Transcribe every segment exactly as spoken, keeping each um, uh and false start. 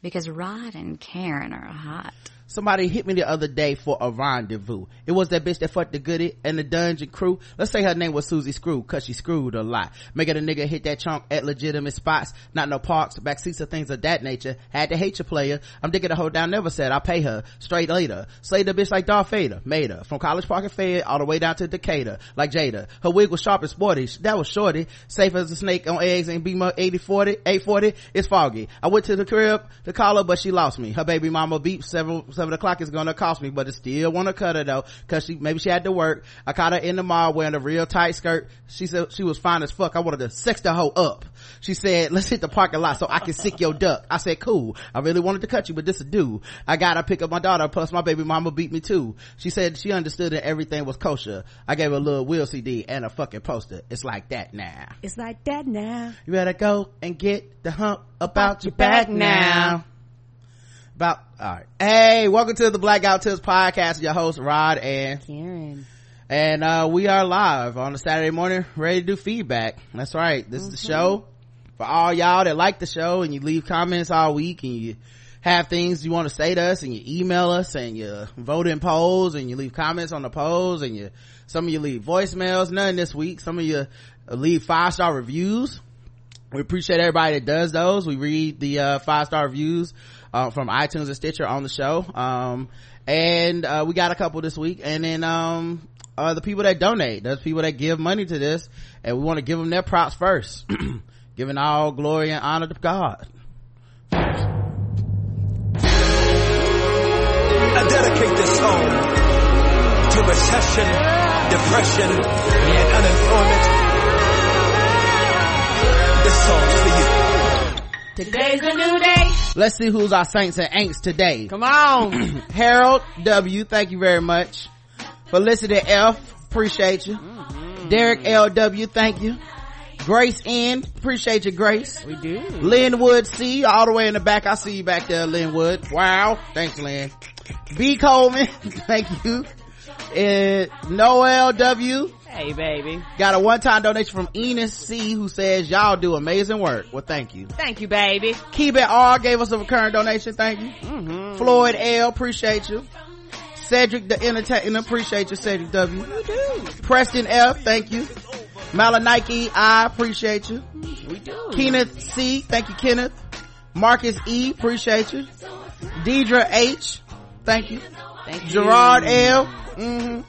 because Rod and Karen are hot. Somebody hit me the other day for a rendezvous. It was that bitch that fucked the goodie and the dungeon crew. Let's say her name was Susie Screw, cause she screwed a lot. Making a nigga hit that chunk at legitimate spots, not no parks, back seats or things of that nature. Had to hate your player. I'm digging the hoe down, never said I'll pay her. Straight later. Slay the bitch like Darth Vader. Made her. From College Park and Fed all the way down to Decatur. Like Jada. Her wig was sharp and sporty. That was shorty. Safe as a snake on eggs and B M A eighty forty, eight forty. It's foggy. I went to the crib to call her, but she lost me. Her baby mama beeped several seven o'clock is gonna cost me, but it still wanna cut her though, cause she maybe she had to work. I caught her in the mall wearing a real tight skirt. She said she was fine as fuck. I wanted to sex the hoe up. She said, let's hit the parking lot so I can sick your duck. I said, cool. I really wanted to cut you, but this a do. I gotta pick up my daughter, plus my baby mama beat me too. She said she understood that everything was kosher. I gave her a little Will C D and a fucking poster. It's like that now. It's like that now. You better go and get the hump about your back now. About, all right. Hey, welcome to the Blackout Tips podcast. Your host Rod and Karen, and uh we are live on a Saturday morning, ready to do feedback. That's right. This mm-hmm. is the show for all y'all that like the show and you leave comments all week and you have things you want to say to us and you email us and you vote in polls and you leave comments on the polls and you some of you leave voicemails. None this week. Some of you leave five star reviews. We appreciate everybody that does those. We read the uh five star reviews Uh, from iTunes and Stitcher on the show. Um, and, uh, we got a couple this week. And then, um, uh, the people that donate, those people that give money to this, and we want to give them their props first. Giving all glory and honor to God. I dedicate this song to recession, depression, and unemployment. This song's for you. Today's a new day. Let's see who's our saints and ain'ts today. Come on. Harold W, thank you very much. Felicity F, appreciate you. Mm-hmm. Derek L W, thank you. Grace N, appreciate you, Grace. We do. Linwood C, all the way in the back. I see you back there, Linwood. Wow. Thanks, Lynn. B Coleman, thank you. And Noel W. Hey, baby. Got a one-time donation from Enos C, who says, y'all do amazing work. Well, thank you. Thank you, baby. Keebet R gave us a recurring donation. Thank you. Mm-hmm. Floyd L, appreciate you. Cedric the Entertainer, appreciate you, Cedric W. We do. Preston F, thank you. Malanike I, appreciate you. We do. Kenneth C, thank you, Kenneth. Marcus E, appreciate you. Deidre H, thank you. Thank you. Gerard L, mm-hmm.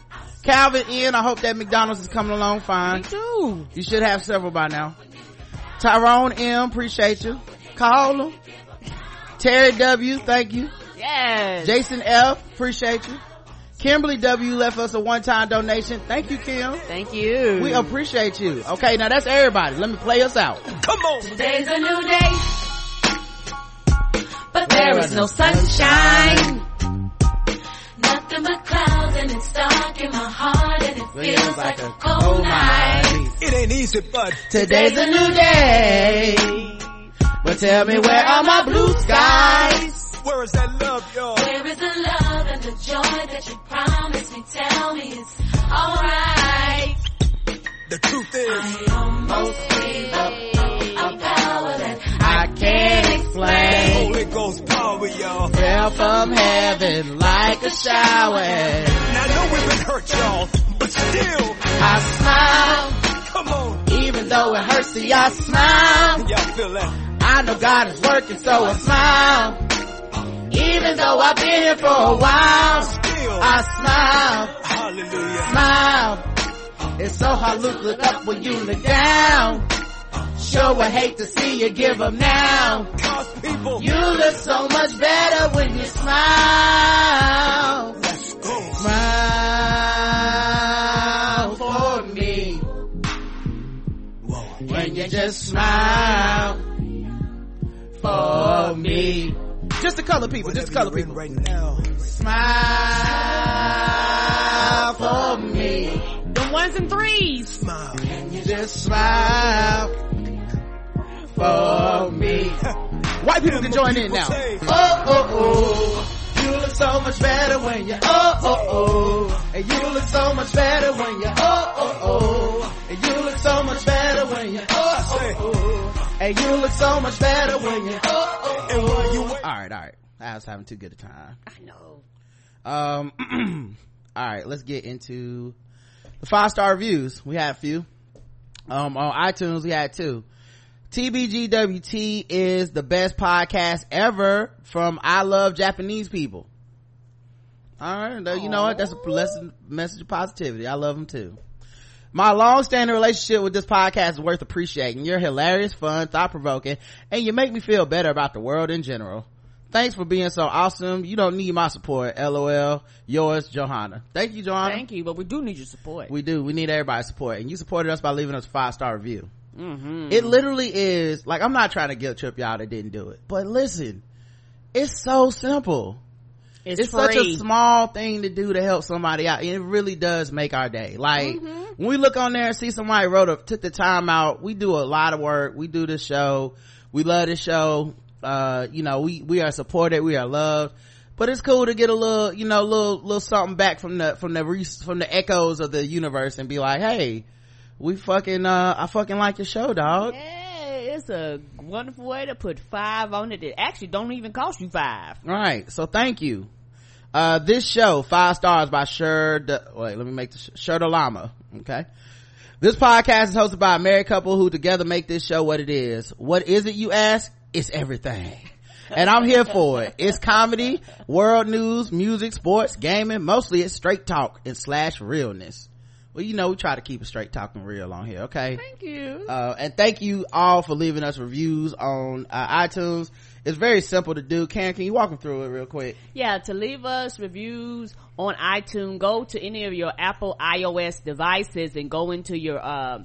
Calvin N, I hope that McDonald's is coming along fine. Me too. You should have several by now. Tyrone M, appreciate you. Call him. Terry W, thank you. Yes. Jason F, appreciate you. Kimberly W left us a one-time donation. Thank you, Kim. Thank you. We appreciate you. Okay, now that's everybody. Let me play us out. Come on. Today's a new day, but there is no sunshine. Nothing but clouds and it's dark in my heart and it feels, feels like, like a cold, cold night. night. It ain't easy, but today's a new day. But tell me, where are my blue skies? Where is that love, y'all? Where is the love and the joy that you promised me? Tell me it's alright. The truth is, I almost gave up a power that I can't explain. Holy Ghost power, y'all. Fell from heaven like a shower. Now I know we've been hurt, y'all, but still I smile. Come on. Even though it hurts, see, I smile. Y'all feel that? I know God is working, so I smile. Even though I've been here for a while, still I smile. Hallelujah. Smile. It's so hard to look up when you look down. Sure would hate to see you give up now. You look so much better when you smile. Let's go. Smile for me. Whoa. When you just smile for me. Just the color people, just the color people right now. Smile for me. Ones and threes. Smile. Can you just smile for me? White people can join in now. Say. Oh, oh, oh. You look so much better when you oh, oh, oh. And you look so much better when you oh, oh, oh. And you look so much better when you oh, oh, oh. And you look so much better when you oh, and when you all right, all right. I was having too good a time. I know. Um, all right, let's get into the five-star reviews. We had a few. Um, on iTunes, we had two. T B G W T is the best podcast ever from I Love Japanese People. All right, you know what? That's a message of positivity. I love them too. My long-standing relationship with this podcast is worth appreciating. You're hilarious, fun, thought-provoking, and you make me feel better about the world in general. Thanks for being so awesome. You don't need my support. LOL. Yours, Johanna. Thank you, Johanna. Thank you, but we do need your support. We do. We need everybody's support, and you supported us by leaving us a five-star review. Mm-hmm. It literally is, like, I'm not trying to guilt trip y'all that didn't do it, but listen, it's so simple. It's, it's such a small thing to do to help somebody out. It really does make our day. Like, mm-hmm. when we look on there and see somebody wrote a, took the time out, we do a lot of work. We do this show. We love this show. Uh, you know, we, we are supported. We are loved. But it's cool to get a little, you know, little, little something back from the, from the, re- from the echoes of the universe and be like, hey, we fucking, uh, I fucking like your show, dog. Yeah. It's a wonderful way to put five on it. It actually don't even cost you five. Right. So thank you. Uh, this show, five stars by Sherda. Wait, let me make the sh- Sherda Llama. Okay. This podcast is hosted by a married couple who together make this show what it is. What is it, you ask? It's everything. And I'm here for it. It's comedy, world news, music, sports, gaming. Mostly it's straight talk and slash realness. Well, you know, we try to keep it straight talking real on here, okay? Thank you. Uh, and thank you all for leaving us reviews on uh, iTunes. It's very simple to do. Karen, can you walk them through it real quick? Yeah, to leave us reviews on iTunes, go to any of your Apple iOS devices and go into your uh,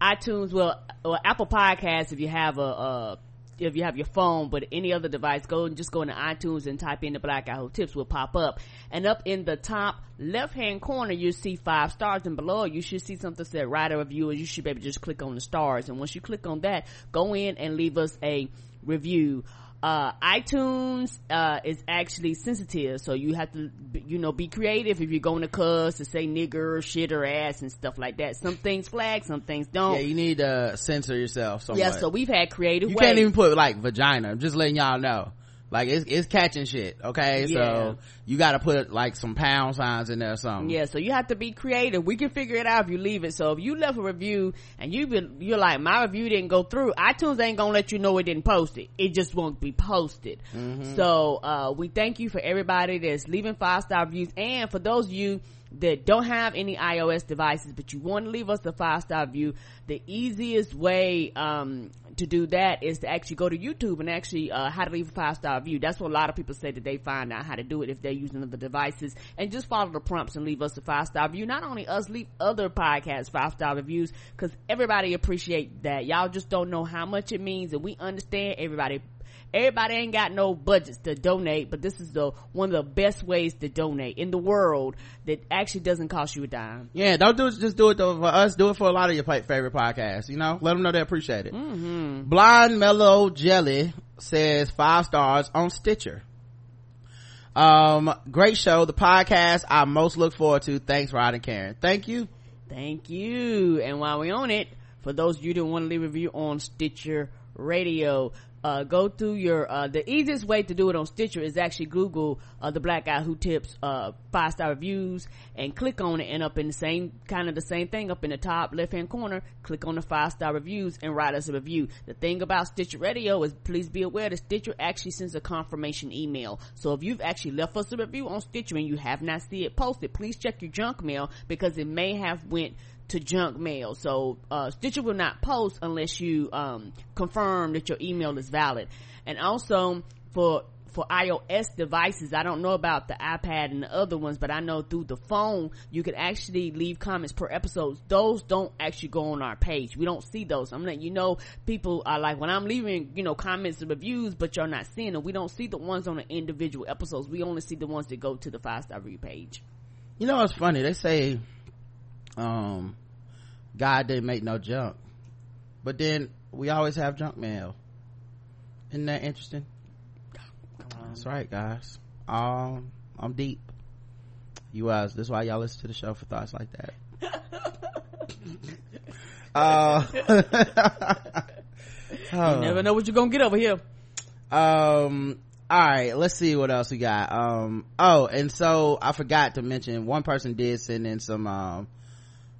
iTunes, well, or Apple Podcasts if you have a, a if you have your phone, but any other device, go and just go into iTunes and type in the Black Guy Who Tips will pop up. And up in the top left-hand corner, you see five stars, and below you should see something that said write a review, and you should be able to just click on the stars. And once you click on that, go in and leave us a review. Uh, iTunes, uh, is actually sensitive, so you have to, you know, be creative if you're going to cuss, to say nigger, shit, or ass, and stuff like that. Some things flag, some things don't. Yeah, you need to censor yourself somewhat. Yeah, so we've had creative you ways. You can't even put, like, vagina. I'm just letting y'all know. Like, it's, it's catching shit, okay? Yeah. So you gotta put, like, some pound signs in there or something. Yeah, so you have to be creative. We can figure it out if you leave it. So if you left a review and you've been, you're like, my review didn't go through, iTunes ain't gonna let you know it didn't post it. It just won't be posted. Mm-hmm. So, uh, we thank you for everybody that's leaving five-star reviews, and for those of you that don't have any iOS devices but you want to leave us a five-star review, the easiest way um to do that is to actually go to YouTube and actually uh how to leave a five-star review. That's what a lot of people say that they find out how to do it if they're using other devices, and just follow the prompts and leave us a five-star review. Not only us, leave other podcasts five-star reviews, because everybody appreciate that. Y'all just don't know how much it means, and we understand everybody Everybody ain't got no budgets to donate, but this is the one of the best ways to donate in the world that actually doesn't cost you a dime. Yeah, don't do it, just do it though, for us. Do it for a lot of your favorite podcasts, you know? Let them know they appreciate it. Mm-hmm. Blind Mellow Jelly says five stars on Stitcher. Um, great show. The podcast I most look forward to. Thanks, Rod and Karen. Thank you. Thank you. And while we're on it, for those of you that want to leave a review on Stitcher Radio, uh go through your uh the easiest way to do it on Stitcher is actually Google uh the Black Guy Who Tips uh five star reviews and click on it, and up in the same kind of the same thing up in the top left hand corner, click on the five star reviews and write us a review. The thing about Stitcher Radio is, please be aware that Stitcher actually sends a confirmation email, so if you've actually left us a review on Stitcher and you have not seen it posted, please check your junk mail, because it may have went to junk mail. So uh Stitcher will not post unless you um confirm that your email is valid. And also for for iOS devices, I don't know about the iPad and the other ones, but I know through the phone you can actually leave comments per episode. Those don't actually go on our page. We don't see those. I'm letting you know, people are like, when I'm leaving, you know, comments and reviews, but you're not seeing them. We don't see the ones on the individual episodes. We only see the ones that go to the five star review page. You know, it's funny, they say um God didn't make no junk, but then we always have junk mail. Isn't that interesting? That's right, guys. um I'm deep, you guys. That's why y'all listen to the show, for thoughts like that. uh oh. You never know what you're gonna get over here. Um all right, let's see what else we got. Um oh, and so I forgot to mention, one person did send in some um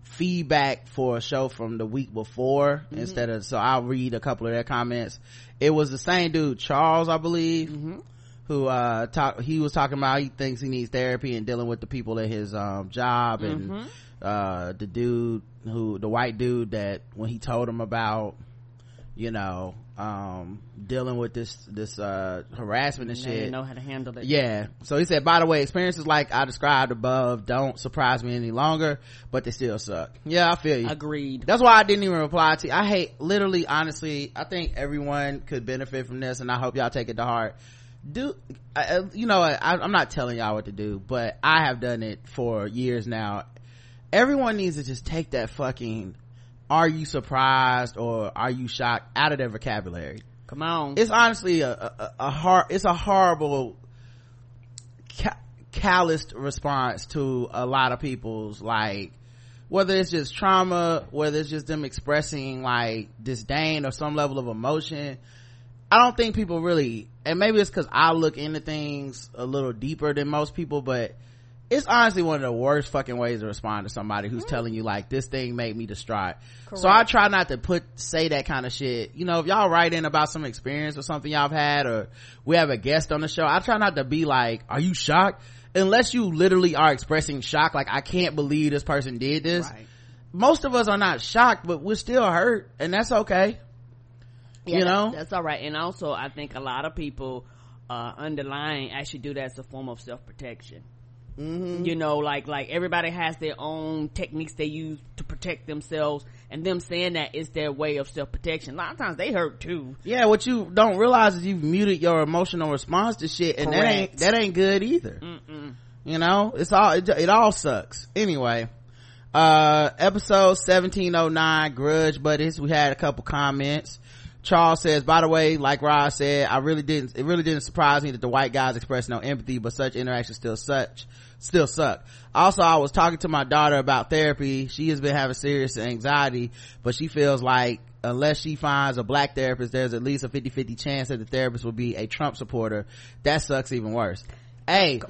feedback for a show from the week before, mm-hmm. instead of, so I'll read a couple of their comments. It was the same dude, Charles, I believe, mm-hmm. who uh talk, he was talking about he thinks he needs therapy and dealing with the people at his um job, and mm-hmm. uh the dude who the white dude that when he told him about, you know, um dealing with this this uh harassment and, and shit, know how to handle it. Yeah, so he said, by the way, experiences like I described above don't surprise me any longer, but they still suck. Yeah, I feel you. Agreed. That's why I didn't even reply to you. I hate, literally, honestly, I think everyone could benefit from this, and I hope y'all take it to heart. Do uh, you know, I, I'm not telling y'all what to do, but I have done it for years now. Everyone needs to just take that fucking "are you surprised" or "are you shocked" out of their vocabulary. Come on. It's honestly a a, a hard, it's a horrible ca- calloused response to a lot of people's, like, whether it's just trauma, whether it's just them expressing like disdain or some level of emotion. I don't think people really, and maybe it's because I look into things a little deeper than most people, but it's honestly one of the worst fucking ways to respond to somebody who's mm. telling you, like, this thing made me distraught. Correct. So I try not to put, say that kind of shit. You know, if y'all write in about some experience or something y'all have had, or we have a guest on the show, I try not to be like, "Are you shocked?" Unless you literally are expressing shock, like, I can't believe this person did this. Right. Most of us are not shocked, but we're still hurt, and that's okay. Yeah, you know? That's, that's all right. And also, I think a lot of people, uh, underlying actually do that as a form of self-protection. Mm-hmm. You know, like, like everybody has their own techniques they use to protect themselves, and them saying that is their way of self-protection. A lot of times they hurt too. Yeah, what you don't realize is you've muted your emotional response to shit, and Correct. that ain't, that ain't good either. Mm-mm. You know, it's all, it, it all sucks. Anyway, uh, episode seventeen oh nine, Grudge Buddies, we had a couple comments. Charles says, by the way, like Rod said, I really didn't, it really didn't surprise me that the white guys expressed no empathy, but such interactions still such, still suck. Also, I was talking to my daughter about therapy. She has been having serious anxiety, but she feels like unless she finds a black therapist, there's at least a fifty-fifty chance that the therapist will be a Trump supporter. That sucks even worse. Hey,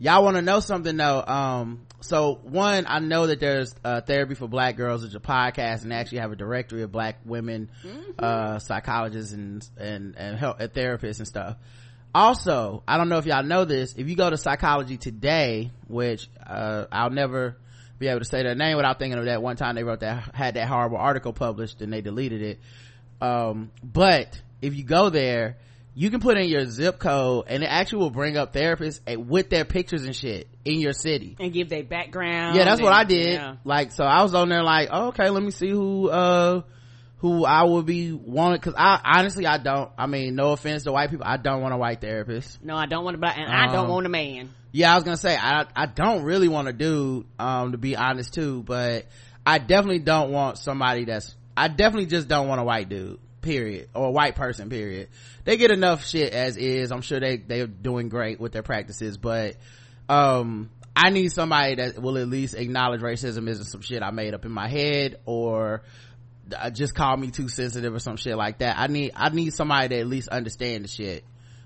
y'all want to know something though? Um, so one, I know that there's uh Therapy for Black Girls, which is a podcast, and they actually have a directory of black women, mm-hmm. uh, psychologists and, and, and help and therapists and stuff. Also, I don't know if y'all know this. If you go to Psychology Today, which, uh, I'll never be able to say their name without thinking of that one time they wrote that, had that horrible article published and they deleted it. Um, but if you go there, you can put in your zip code and it actually will bring up therapists with their pictures and shit in your city and give their background. Yeah, that's and, what I did. Yeah. Like, so I was on there like, oh, okay, let me see who, uh, who I would be wanted. Cause I honestly, I don't, I mean, no offense to white people, I don't want a white therapist. No, I don't want a black, and um, I don't want a man. Yeah, I was going to say, I, I don't really want a dude, um, to be honest too, but I definitely don't want somebody that's, I definitely just don't want a white dude. Period. Or a white person, period. They get enough shit as is. I'm sure they they're doing great with their practices, but um I need somebody that will at least acknowledge racism isn't some shit I made up in my head, or just call me too sensitive or some shit like that. I need I need somebody that at least understand the shit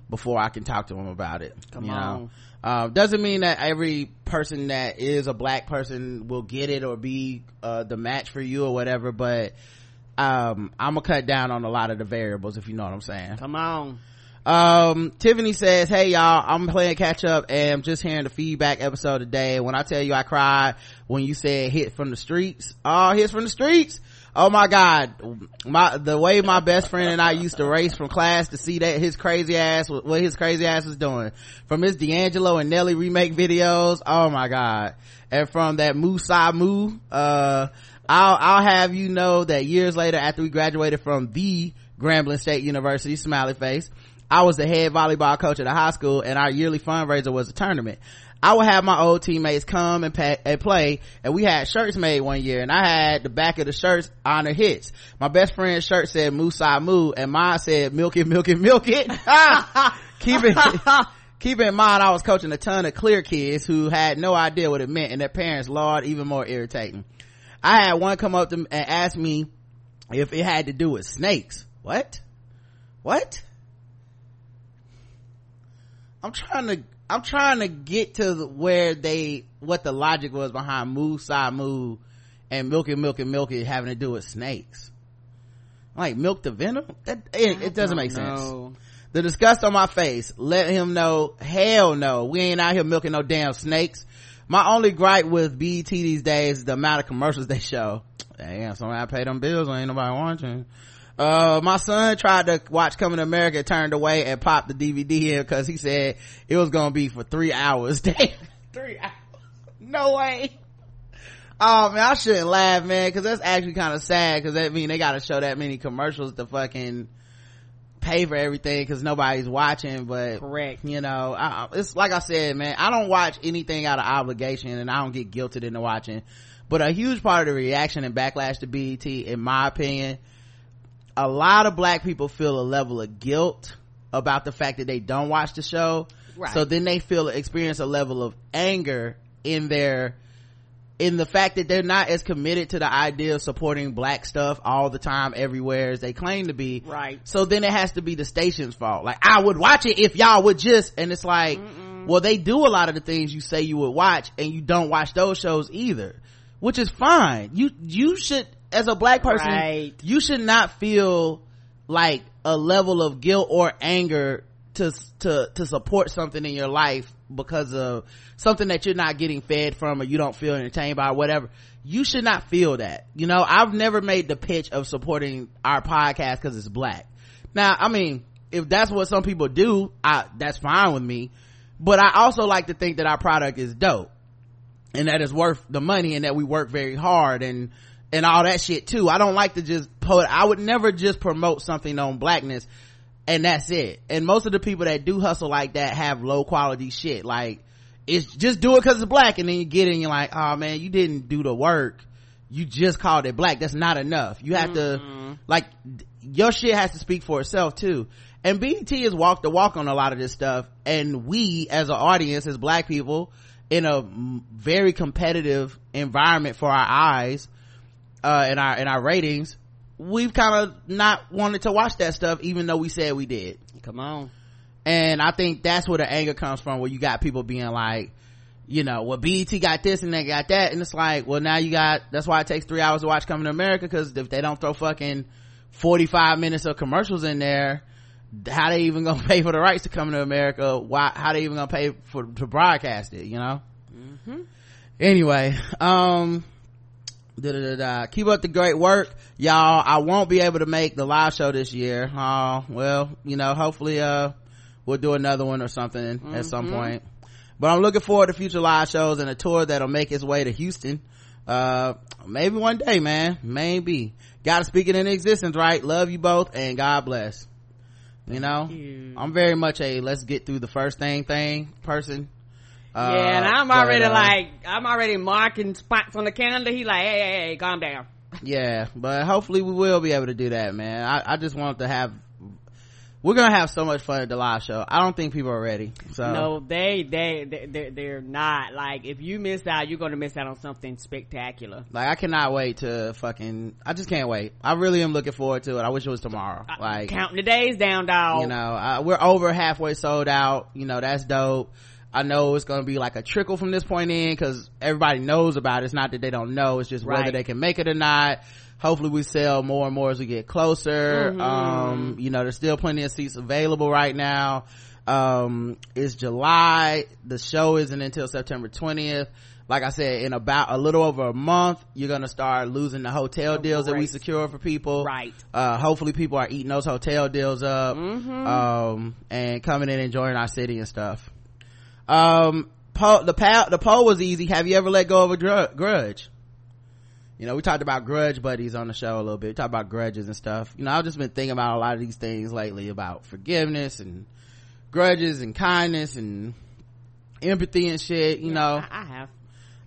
before I can talk to them about it. Come you on know? Uh, doesn't mean that every person that is a black person will get it or be uh the match for you or whatever, but um I'm gonna cut down on a lot of the variables, if you know what I'm saying. Come on. um Tiffany says, hey y'all, I'm playing catch up and I'm just hearing the feedback episode today. When I tell you I cried when you said hit from the streets, oh hits from the streets, oh my god, my the way my best friend and I used to race from class to see that his crazy ass, what his crazy ass was doing, from his D'Angelo and Nelly remake videos, oh my god, and from that Musa Moo. uh I'll, I'll have you know that years later, after we graduated from the Grambling State University, smiley face, I was the head volleyball coach at the high school, and our yearly fundraiser was a tournament. I would have my old teammates come and, pay, and play, and we had shirts made one year, and I had the back of the shirts honor hits. My best friend's shirt said Musa Moo, and mine said milk it, milk it, milk it. Keep it. Keep in mind, I was coaching a ton of clear kids who had no idea what it meant, and their parents, Lord, even more irritating. I had one come up to me and ask me if it had to do with snakes. What? what? I'm trying to, I'm trying to get to the, where they, what the logic was behind move, side move, and milk and milk and milk it having to do with snakes. Like milk the venom? That, it, it doesn't make know. sense. The disgust on my face let him know, hell no, we ain't out here milking no damn snakes. My only gripe with B E T these days is the amount of commercials they show. Damn, somebody I pay them bills and ain't nobody watching. Uh, my son tried to watch Coming to America, turned away, and popped the D V D in because he said it was gonna be for three hours. Damn, three hours. No way. Oh man, I shouldn't laugh, man, because that's actually kind of sad, because that mean they gotta show that many commercials to fucking pay for everything because nobody's watching. But correct, you know, I, it's like I said, man, I don't watch anything out of obligation, and I don't get guilted into watching. But a huge part of the reaction and backlash to B E T, in my opinion, a lot of black people feel a level of guilt about the fact that they don't watch the show. Right. So then they feel, experience a level of anger in their, in the fact that they're not as committed to the idea of supporting black stuff all the time everywhere as they claim to be. Right. So then it has to be the station's fault. Like, I would watch it if y'all would just, and it's like, mm-mm. Well, they do a lot of the things you say you would watch, and you don't watch those shows either, which is fine. You, you should, as a black person, right. You should not feel like a level of guilt or anger to to to support something in your life because of something that you're not getting fed from or you don't feel entertained by or whatever. You should not feel that. You know, I've never made the pitch of supporting our podcast because it's black. Now, I mean, if that's what some people do, I, that's fine with me. But I also like to think that our product is dope and that it's worth the money and that we work very hard and and all that shit too. I don't like to just put, I would never just promote something on blackness and that's it. And most of the people that do hustle like that have low quality shit. Like, it's just do it because it's black, and then you get it and you're like, oh man, you didn't do the work, you just called it black. That's not enough. You have mm-hmm. to, like, your shit has to speak for itself too. And B E T has walked the walk on a lot of this stuff, and we as an audience, as black people in a very competitive environment for our eyes, uh in our in our ratings, we've kind of not wanted to watch that stuff even though we said we did. Come on. And I think that's where the anger comes from, where you got people being like, you know, well, B E T got this and they got that, and it's like, well, now you got, that's why it takes three hours to watch Coming to America, because if they don't throw fucking forty-five minutes of commercials in there, how they even gonna pay for the rights to Coming to America? Why, how they even gonna pay for to broadcast it, you know? Mm-hmm. Anyway, um Da, da, da, da. Keep up the great work, y'all. I won't be able to make the live show this year. Uh, well, you know, hopefully uh we'll do another one or something mm-hmm. at some point. But I'm looking forward to future live shows and a tour that'll make its way to Houston. Uh maybe one day, man. Maybe. Gotta speak it into existence, right? Love you both and God bless. You know? You. I'm very much a let's get through the first thing thing person. Uh, yeah, and I'm already but, uh, like, I'm already marking spots on the calendar. He like, hey, hey, hey, calm down. Yeah, but hopefully we will be able to do that, man. I, I just want to have, we're going to have so much fun at the live show. I don't think people are ready. So. No, they, they, they, they're, they're not. Like, if you miss out, you're going to miss out on something spectacular. Like, I cannot wait to fucking, I just can't wait. I really am looking forward to it. I wish it was tomorrow. I, like, counting the days down, dog. You know, I, we're over halfway sold out. You know, that's dope. I know it's going to be like a trickle from this point in because everybody knows about it. It's not that they don't know. It's just right. Whether they can make it or not. Hopefully we sell more and more as we get closer. Mm-hmm. Um, you know, there's still plenty of seats available right now. Um, it's July. The show isn't until September twentieth. Like I said, in about a little over a month, you're going to start losing the hotel oh, deals great. that we secure for people. Right. Uh, hopefully people are eating those hotel deals up, mm-hmm. um, and coming in and enjoying our city and stuff. um poll, the poll the poll was easy. Have you ever let go of a grudge? You know, we talked about grudge buddies on the show a little bit. We talked about grudges and stuff. You know, I've just been thinking about a lot of these things lately about forgiveness and grudges and kindness and empathy and shit. You yeah, know I, I have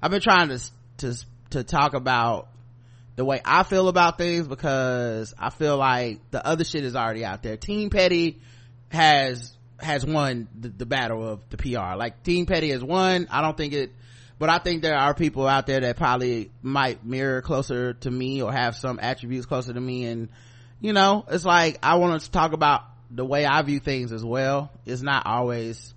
I've been trying to to to talk about the way I feel about things, because I feel like the other shit is already out there. Team Petty has has won the, the battle of the P R. Like, Team Petty has won. I don't think it, but I think there are people out there that probably might mirror closer to me or have some attributes closer to me. And, you know, it's like, I want to talk about the way I view things as well. It's not always,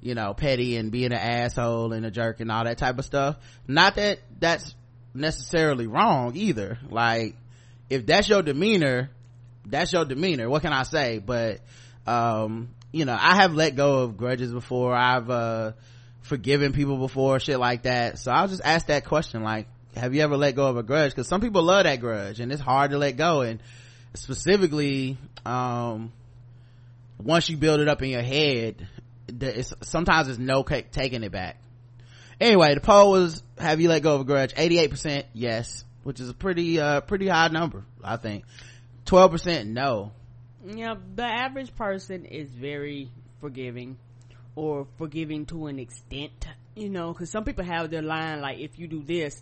you know, petty and being an asshole and a jerk and all that type of stuff. Not that that's necessarily wrong either. Like, if that's your demeanor, that's your demeanor. What can I say? But um you know, I have let go of grudges before. I've uh forgiven people before, shit like that. So I'll just ask that question, like, have you ever let go of a grudge? Because some people love that grudge and it's hard to let go, and specifically um once you build it up in your head, it's, sometimes there's no taking it back. Anyway, the poll was, have you let go of a grudge? eighty-eight percent yes, which is a pretty uh pretty high number, I think. twelve percent no. Yeah, the average person is very forgiving, or forgiving to an extent, you know, because some people have their line, like, if you do this,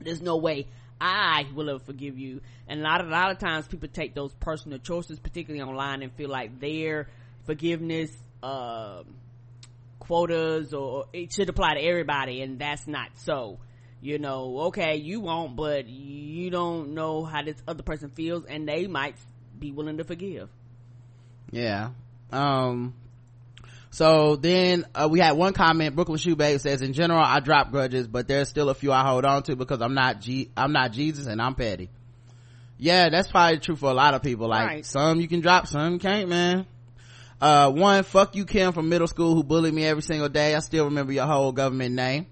there's no way I will ever forgive you. And a lot of, a lot of times people take those personal choices, particularly online, and feel like their forgiveness uh, quotas, or it should apply to everybody, and that's not so. You know, okay, you won't, but you don't know how this other person feels, and they might be willing to forgive. Yeah. Um so then uh, we had one comment. Brooklyn Shoebabe says, in general, I drop grudges, but there's still a few I hold on to because i'm not G- i'm not Jesus and I'm petty. Yeah, that's probably true for a lot of people. Like, right. Some you can drop, some you can't, man. Uh one, fuck you, Kim from middle school, who bullied me every single day. I still remember your whole government name.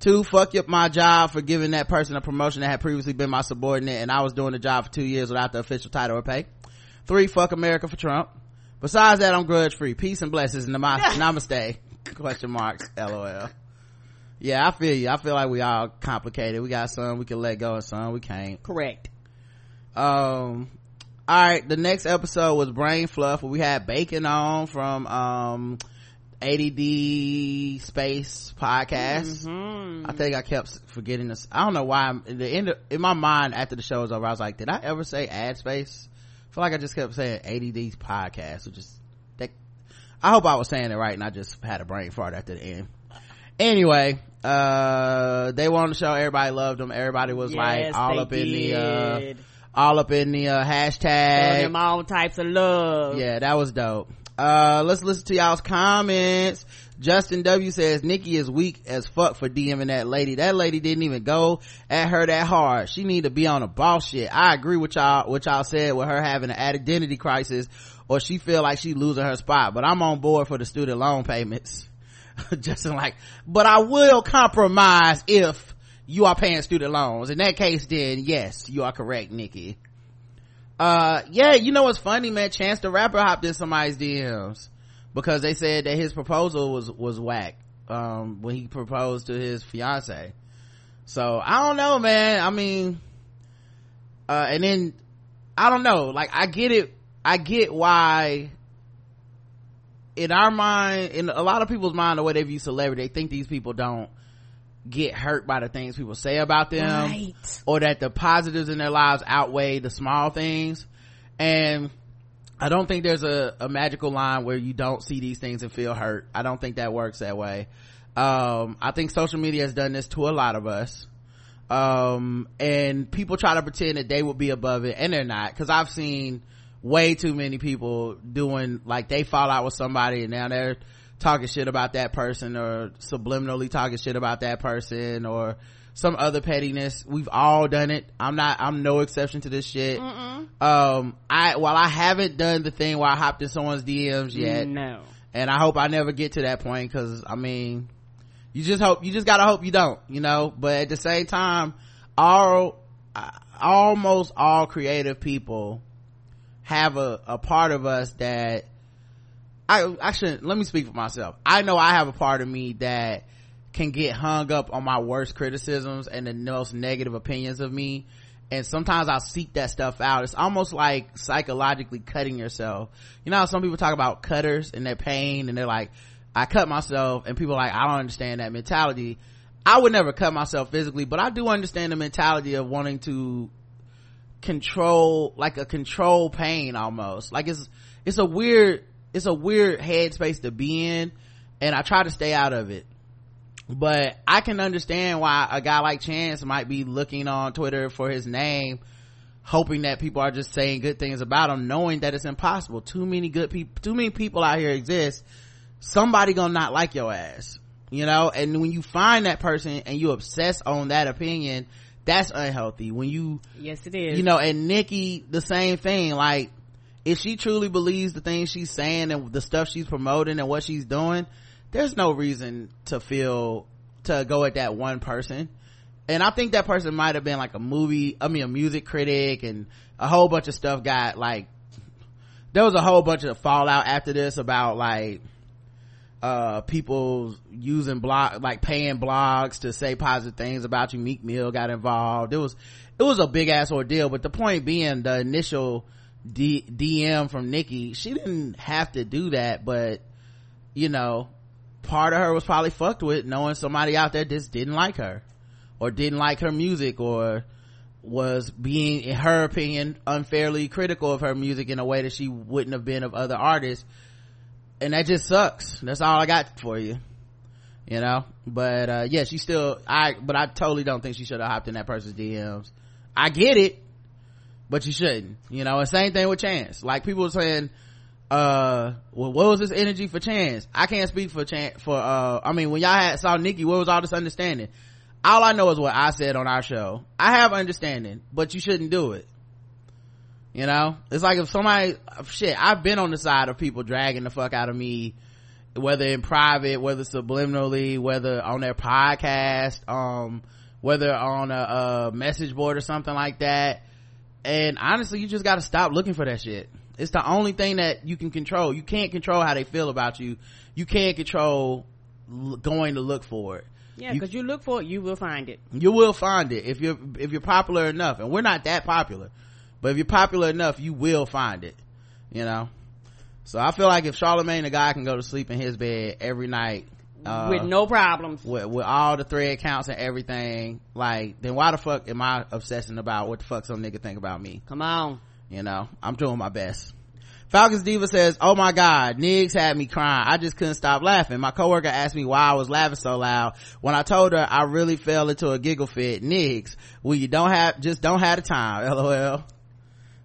Two, fuck up my job for giving that person a promotion that had previously been my subordinate, and I was doing the job for two years without the official title or pay. Three, fuck America for Trump. Besides that, I'm grudge free. Peace and blessings. Namaste. Question marks. L O L. Yeah, I feel you. I feel like we all complicated. We got some we can let go and some we can't. Correct. Um, all right. The next episode was Brain Fluff, where we had Bacon on from, um, A D D Space podcast. Mm-hmm. I think I kept forgetting this. I don't know why. I'm, in the end of, in my mind after the show was over, I was like, did I ever say ad space? I feel like I just kept saying A D D podcast, which is that. I hope I was saying it right, and I just had a brain fart after the end. Anyway, uh they were on the show. Everybody loved them. Everybody was yes, like all up did. in the uh all up in the uh, hashtag. Showing them all types of love. Yeah, that was dope. Uh let's listen to y'all's comments. Justin W says, Nikki is weak as fuck for DMing that lady. That lady didn't even go at her that hard. She need to be on a ball shit. I agree with y'all what y'all said with her having an identity crisis, or she feel like she losing her spot, but I'm on board for the student loan payments. Justin like, but I will compromise if you are paying student loans. In that case, then yes, you are correct, Nikki. Uh yeah, you know what's funny, man? Chance the Rapper hopped in somebody's D Ms because they said that his proposal was was whack um when he proposed to his fiance. So I don't know, man. I mean, uh and then I don't know, like, I get it. I get why in our mind, in a lot of people's mind, the way they view celebrity, they think these people don't get hurt by the things people say about them, right, or that the positives in their lives outweigh the small things. And I don't think there's a, a magical line where you don't see these things and feel hurt. I don't think that works that way. um I think social media has done this to a lot of us, um and people try to pretend that they would be above it, and they're not, because I've seen way too many people doing, like, they fall out with somebody and now they're talking shit about that person, or subliminally talking shit about that person, or some other pettiness. We've all done it. I'm not I'm no exception to this shit. Mm-mm. um I while I haven't done the thing where I hopped in someone's D Ms yet, no, and I hope I never get to that point, because I mean, you just hope you just gotta hope you don't, you know. But at the same time, all almost all creative people have a a part of us that I, I shouldn't, let me speak for myself. I know I have a part of me that can get hung up on my worst criticisms and the most negative opinions of me. And sometimes I'll seek that stuff out. It's almost like psychologically cutting yourself. You know how some people talk about cutters and their pain, and they're like, I cut myself, and people are like, I don't understand that mentality. I would never cut myself physically, but I do understand the mentality of wanting to control, like a control pain almost. Like it's, it's a weird, it's a weird headspace to be in, and I try to stay out of it. But I can understand why a guy like Chance might be looking on Twitter for his name hoping that people are just saying good things about them, knowing that it's impossible. Too many good people, too many people out here exist. Somebody gonna not like your ass, you know? And when you find that person and you obsess on that opinion, that's unhealthy. When you, yes it is, you know, and Nikki, the same thing. Like, if she truly believes the things she's saying and the stuff she's promoting and what she's doing, there's no reason to feel, to go at that one person. And I think that person might have been like a movie, I mean a music critic, and a whole bunch of stuff got like, there was a whole bunch of fallout after this about like, uh, people using blog, like paying blogs to say positive things about you. Meek Mill got involved. It was, it was a big ass ordeal, but the point being, the initial D- DM from Nikki, she didn't have to do that, but you know, part of her was probably fucked with knowing somebody out there just didn't like her, or didn't like her music, or was being, in her opinion, unfairly critical of her music in a way that she wouldn't have been of other artists. And that just sucks. That's all I got for you, you know? But uh yeah, she still, I but I totally don't think she should have hopped in that person's D Ms. I get it, but you shouldn't, you know? And same thing with Chance. Like, people were saying, uh well, what was this energy for Chance? I can't speak for Chance, for uh I mean, when y'all had, saw Nikki, what was all this understanding? All I know is what I said on our show. I have understanding, but you shouldn't do it, you know? It's like if somebody, shit, I've been on the side of people dragging the fuck out of me, whether in private, whether subliminally, whether on their podcast, um whether on a, a message board or something like that. And honestly, you just got to stop looking for that shit. It's the only thing that you can control. You can't control how they feel about you. You can't control l- going to look for it. Yeah, because you, you look for it, you will find it. You will find it if you're if you're popular enough. And we're not that popular, but if you're popular enough, you will find it, you know? So I feel like if Charlamagne the guy can go to sleep in his bed every night uh, with no problems, with, with all the thread counts and everything, like, then why the fuck am I obsessing about what the fuck some nigga think about me? Come on. You know, I'm doing my best. Falcons Diva says, oh my God, Niggs had me crying. I just couldn't stop laughing. My coworker asked me why I was laughing so loud. When I told her, I really fell into a giggle fit. Niggs, well, you don't have, just don't have the time. LOL.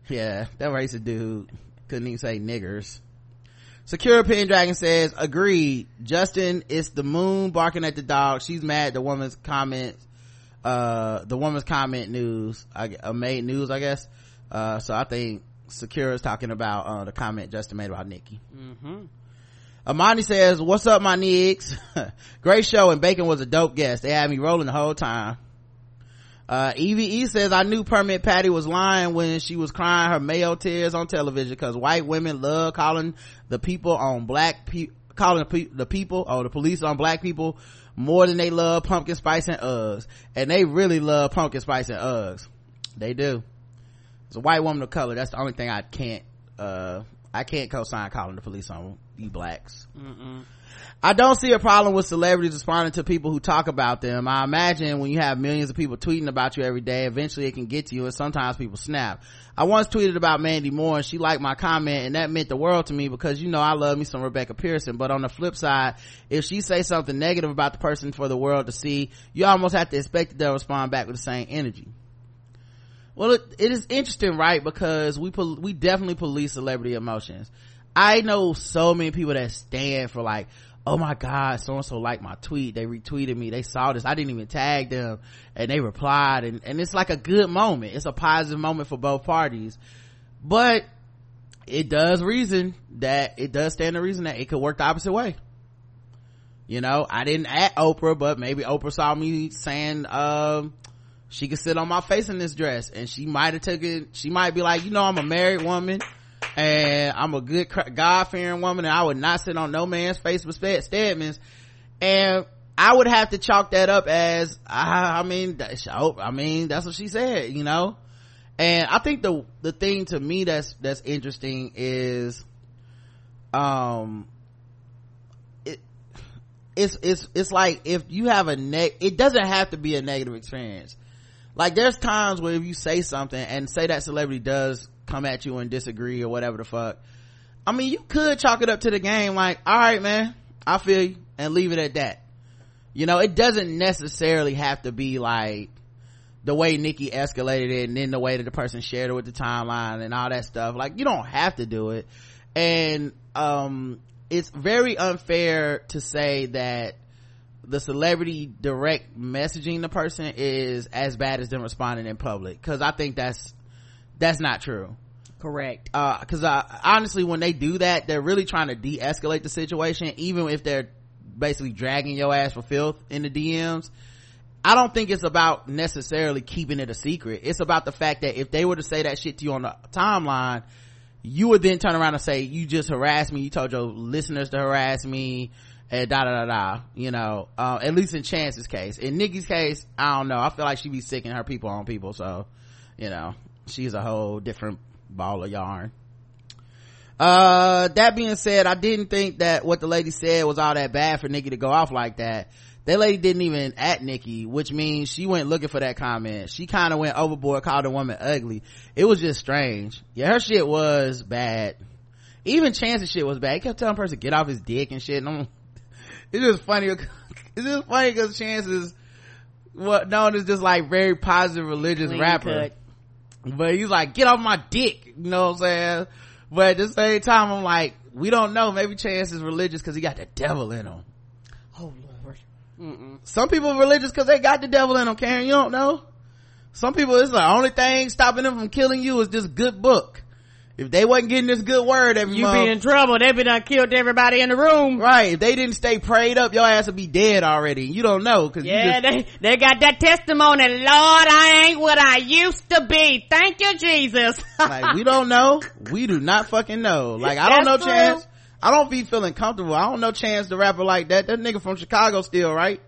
Yeah, that racist dude couldn't even say niggers. Secure Pendragon says, agreed. Justin, it's the moon barking at the dog. She's mad. The woman's comment, uh, the woman's comment news, I, uh, made news, I guess. Uh, so I think Sakura's talking about uh the comment Justin made about Nikki. Mm-hmm. Amani says, what's up, my niggas? Great show, and Bacon was a dope guest. They had me rolling the whole time. uh E V E says, I knew Permit Patty was lying when she was crying her male tears on television, because white women love calling the people on black people calling the, pe- the people or the police on black people more than they love pumpkin spice and Uggs. And they really love pumpkin spice and Uggs. They do. It's a white woman of color. That's the only thing I can't, uh, I can't co-sign calling the police on you blacks. Mm-mm. I don't see a problem with celebrities responding to people who talk about them. I imagine when you have millions of people tweeting about you every day, eventually it can get to you, and sometimes people snap. I once tweeted about Mandy Moore, and she liked my comment, and that meant the world to me, because you know I love me some Rebecca Pearson. But on the flip side, if she say something negative about the person for the world to see, you almost have to expect that they'll respond back with the same energy. Well, it, it is interesting, right? Because we pol- we definitely police celebrity emotions. I know so many people that stand for like, oh my God, so-and-so liked my tweet. They retweeted me. They saw this. I didn't even tag them, and they replied. And, and it's like a good moment. It's a positive moment for both parties. But it does reason that, it does stand to reason that it could work the opposite way. You know, I didn't at Oprah, but maybe Oprah saw me saying, um, she could sit on my face in this dress, and she might have taken, she might be like, you know, I'm a married woman, and I'm a good God-fearing woman, and I would not sit on no man's face but Stedman's. And I would have to chalk that up as, I, I mean, I mean, that's what she said, you know? And I think the, the thing to me that's, that's interesting is, um, it's, it's, it's like if you have a neg, it doesn't have to be a negative experience. Like, there's times where if you say something, and say that celebrity does come at you and disagree or whatever the fuck, I mean, you could chalk it up to the game, like, all right, man, I feel you, and leave it at that. You know, it doesn't necessarily have to be like, the way Nikki escalated it, and then the way that the person shared it with the timeline and all that stuff. Like, you don't have to do it. And um it's very unfair to say that the celebrity direct messaging the person is as bad as them responding in public, because I think that's that's not true. Correct. Uh because I honestly, when they do that, they're really trying to de-escalate the situation, even if they're basically dragging your ass for filth in the D Ms. I don't think it's about necessarily keeping it a secret. It's about the fact that if they were to say that shit to you on the timeline, you would then turn around and say, you just harassed me, you told your listeners to harass me, and da da da da, you know. Uh, at least in Chance's case. In Nikki's case, I don't know, I feel like she be sicking her people on people, so, you know, she's a whole different ball of yarn. Uh, that being said, I didn't think that what the lady said was all that bad for Nikki to go off like that. That lady didn't even at Nikki, which means she went looking for that comment. She kind of went overboard, called a woman ugly. It was just strange. Yeah, her shit was bad. Even Chance's shit was bad. He kept telling a person get off his dick and shit. And I'm, it's just funny. It's just funny because Chance is what known as just like very positive religious Clean rapper. Cut. But he's like, get off my dick. You know what I'm saying? But at the same time, I'm like, we don't know. Maybe Chance is religious because he got the devil in him. Oh, Lord. Mm-mm. Some people are religious because they got the devil in them, Karen. You don't know. Some people, it's the only thing stopping them from killing you is this good book. If they wasn't getting this good word every you month, be in trouble. They be done killed everybody in the room. Right. If they didn't stay prayed up, your ass would be dead already. You don't know. Cause yeah, you just, they, they got that testimony. Lord, I ain't what I used to be. Thank you, Jesus. Like, we don't know. We do not fucking know. Like, I don't That's know true. Chance. I don't be feeling comfortable. I don't know Chance the rapper like that. That nigga from Chicago still, right?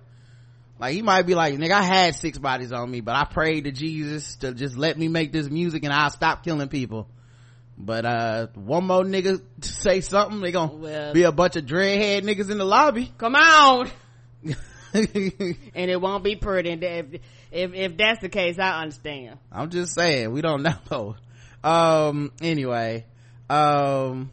Like, he might be like, nigga, I had six bodies on me, but I prayed to Jesus to just let me make this music and I'll stop killing people. But uh one more nigga to say something, they gonna well, be a bunch of dreadhead niggas in the lobby. Come on. And it won't be pretty. If, if if that's the case, I understand. I'm just saying, we don't know. Um anyway. Um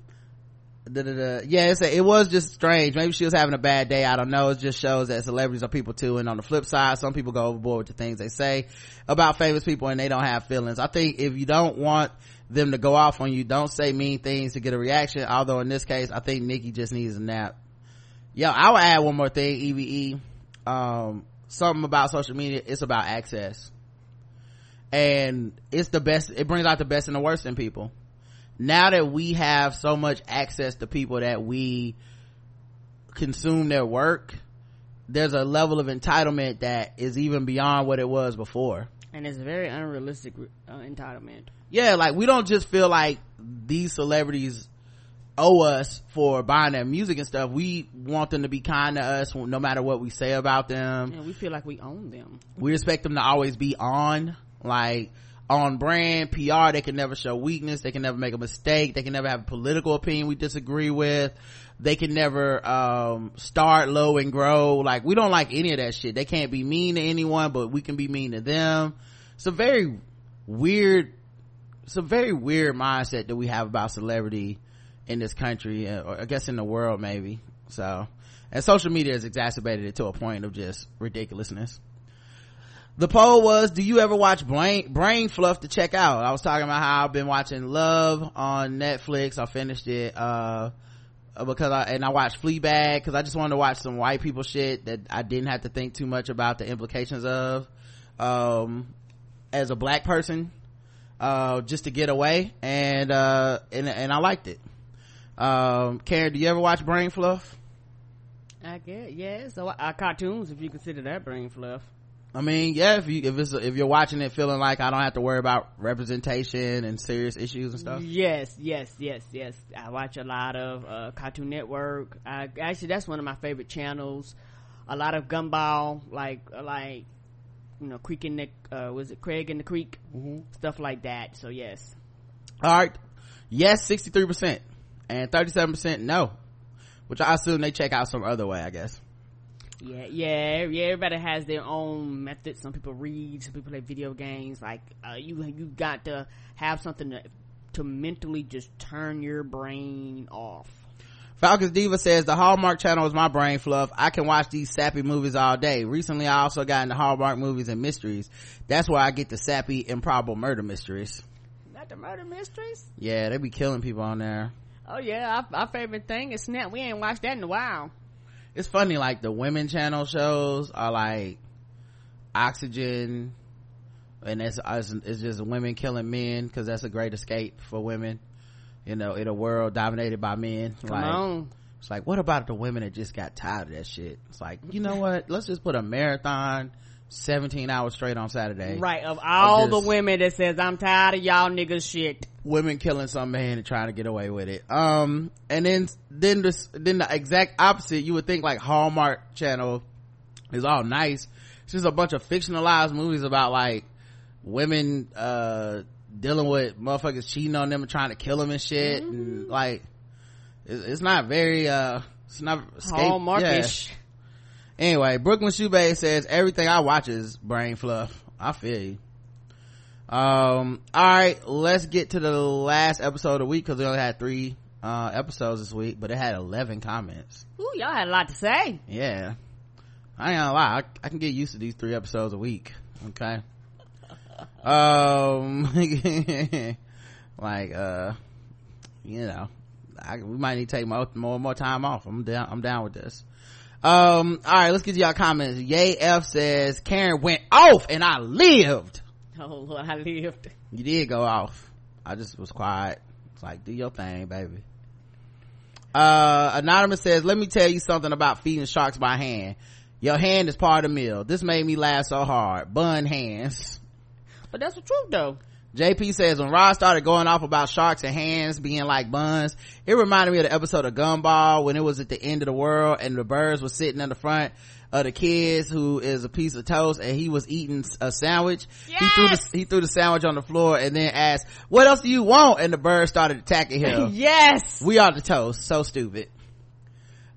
da, da, da. Yeah, it's a, it was just strange. Maybe she was having a bad day, I don't know. It just shows that celebrities are people too, and on the flip side, some people go overboard with the things they say about famous people and they don't have feelings. I think if you don't want them to go off on you, don't say mean things to get a reaction, although in this case I think Nikki just needs a nap. Yo, I will add one more thing, E V E, um something about social media. It's about access, and it's the best, it brings out the best and the worst in people. Now that we have so much access to people that we consume their work, there's a level of entitlement that is even beyond what it was before, and it's a very unrealistic uh, entitlement. Yeah, like, we don't just feel like these celebrities owe us for buying their music and stuff. We want them to be kind to us no matter what we say about them. And we feel like we own them. We expect them to always be on, like, on brand, P R. They can never show weakness. They can never make a mistake. They can never have a political opinion we disagree with. They can never um start low and grow. Like, we don't like any of that shit. They can't be mean to anyone, but we can be mean to them. It's a very weird... it's a very weird mindset that we have about celebrity in this country, or I guess in the world maybe. So, and social media has exacerbated it to a point of just ridiculousness. The poll was, do you ever watch brain, brain fluff to check out? I was talking about how I've been watching Love on Netflix. I finished it, uh, because I, and I watched Fleabag because I just wanted to watch some white people shit that I didn't have to think too much about the implications of, um, as a black person. Uh, just to get away, and uh, and and I liked it. Um, Karen, do you ever watch brain fluff? I guess, yeah. So uh, cartoons, if you consider that brain fluff. I mean, yeah. If you if it's if you're watching it, feeling like I don't have to worry about representation and serious issues and stuff. Yes, yes, yes, yes. I watch a lot of uh, Cartoon Network. I, actually, that's one of my favorite channels. A lot of Gumball, like like. you know, Creek in the uh was it Craig in the Creek, mm-hmm. stuff like that. So yes, all right, yes, sixty-three percent and thirty-seven percent no, which I assume they check out some other way, I guess. Yeah, yeah, yeah. Everybody has their own method. Some people read, some people play video games. Like uh, you, you got to have something to, to mentally just turn your brain off. Falcons Diva says, the Hallmark Channel is my brain fluff. I can watch these sappy movies all day. Recently, I also got into Hallmark movies and mysteries. That's where I get the sappy, improbable murder mysteries. Not the murder mysteries? Yeah, they be killing people on there. Oh, yeah. Our, our favorite thing is Snap. We ain't watched that in a while. It's funny, like, the women channel shows are, like, Oxygen, and it's, it's just women killing men, because that's a great escape for women. You know, in a world dominated by men. Come like, on. It's like, what about the women that just got tired of that shit? It's like, you know what? Let's just put a marathon seventeen hours straight on Saturday. Right. Of all the women that says, I'm tired of y'all niggas shit. Women killing some man and trying to get away with it. Um, and then, then this, then the exact opposite, you would think like Hallmark Channel is all nice. It's just a bunch of fictionalized movies about like women, uh, dealing with motherfuckers cheating on them and trying to kill them and shit, mm-hmm. and like it's not very uh it's not Hallmarkish. Yeah. Anyway, Brooklyn Shoebay says everything I watch is brain fluff. I feel you. Um all right, let's get to the last episode of the week, because we only had three uh episodes this week, but it had eleven comments. Ooh, y'all had a lot to say. Yeah, I ain't gonna lie, I, I can get used to these three episodes a week. Okay. Um like uh you know I, we might need to take more, more more time off. I'm down I'm down with this. Um all right, let's get to y'all comments. Yay F says Karen went off and I lived. Oh Lord, I lived. You did go off. I just was quiet. It's like, do your thing, baby. Uh anonymous says, let me tell you something about feeding sharks by hand. Your hand is part of the meal. This made me laugh so hard. Bun hands. But that's the truth though. J P says, when Rod started going off about sharks and hands being like buns, it reminded me of the episode of Gumball when it was at the end of the world and the birds were sitting in the front of the kids who is a piece of toast, and he was eating a sandwich. Yes! he threw the, he threw the sandwich on the floor and then asked, what else do you want? And the birds started attacking him. Yes, we are the toast. So stupid.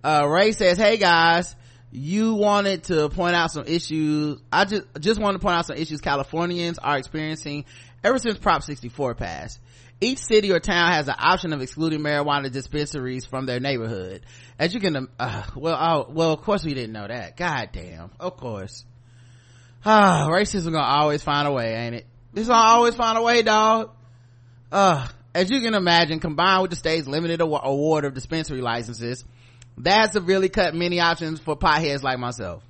uh Ray says, hey guys, you wanted to point out some issues. I just, just wanted to point out some issues Californians are experiencing ever since Prop sixty-four passed. Each city or town has an option of excluding marijuana dispensaries from their neighborhood. As you can, uh, well, oh, well, of course we didn't know that. God damn. Of course. Ah, racism gonna always find a way, ain't it? It's gonna always find a way, dog. Uh, as you can imagine, combined with the state's limited award of dispensary licenses, that's a really cut many options for potheads like myself.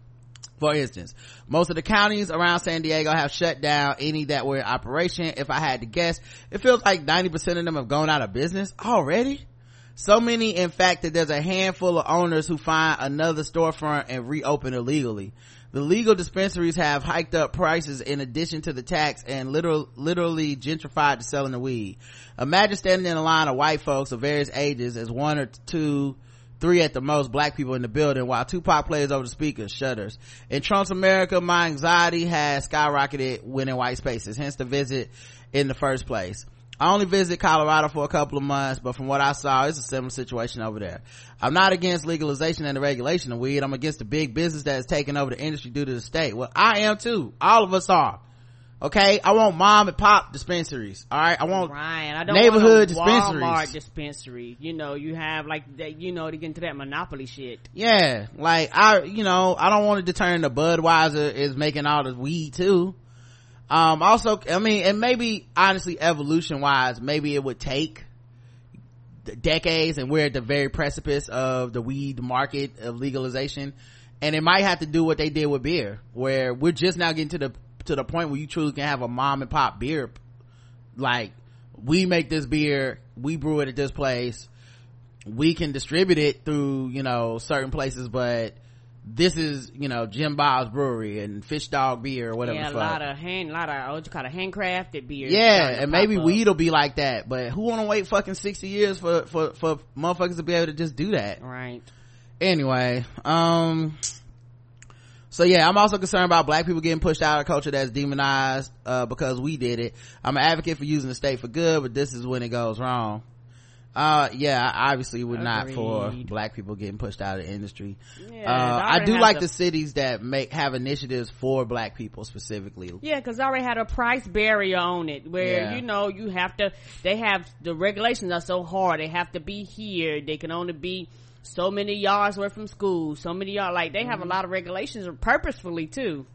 For instance, most of the counties around San Diego have shut down any that were in operation. If I had to guess, it feels like ninety percent of them have gone out of business already. So many, in fact, that there's a handful of owners who find another storefront and reopen illegally. The legal dispensaries have hiked up prices in addition to the tax and literal, literally gentrified to selling the weed. Imagine standing in a line of white folks of various ages as one or two three at the most black people in the building while Tupac plays over the speakers, shudders. In Trump's America, my anxiety has skyrocketed when in white spaces, hence the visit in the first place. I only visited Colorado for a couple of months, but from what I saw, it's a similar situation over there. I'm not against legalization and the regulation of weed. I'm against the big business that is taking over the industry due to the state. Well, I am too. All of us are. Okay, I want mom and pop dispensaries. All right, I want Ryan, I don't neighborhood want a dispensaries. Walmart dispensary. You know, you have like that. You know, to get into that monopoly shit. Yeah, like I, you know, I don't want to deter the Budweiser is making all this weed too. Um, also, I mean, and maybe honestly, evolution wise, maybe it would take decades, and we're at the very precipice of the weed market of legalization, and it might have to do what they did with beer, where we're just now getting to the. to the point where you truly can have a mom and pop beer, like, we make this beer, we brew it at this place, we can distribute it through, you know, certain places, but this is, you know, Jim Bob's brewery and Fish Dog beer or whatever. Yeah, a lot of hand a lot of what you call it, handcrafted beer. Yeah, and maybe weed will be like that, but who want to wait fucking sixty years for for for motherfuckers to be able to just do that? Right. Anyway, um so yeah, I'm also concerned about black people getting pushed out of a culture that's demonized uh because we did it. I'm an advocate for using the state for good, but this is when it goes wrong. Uh, yeah, obviously we're Agreed. Not for black people getting pushed out of the industry. Yeah, uh, I do like the, the cities that make, have initiatives for black people specifically. Yeah, cause I already had a price barrier on it where, yeah. you know, you have to, they have, the regulations are so hard. They have to be here. They can only be so many yards away from school. So many yards, like they mm-hmm. have a lot of regulations purposefully too.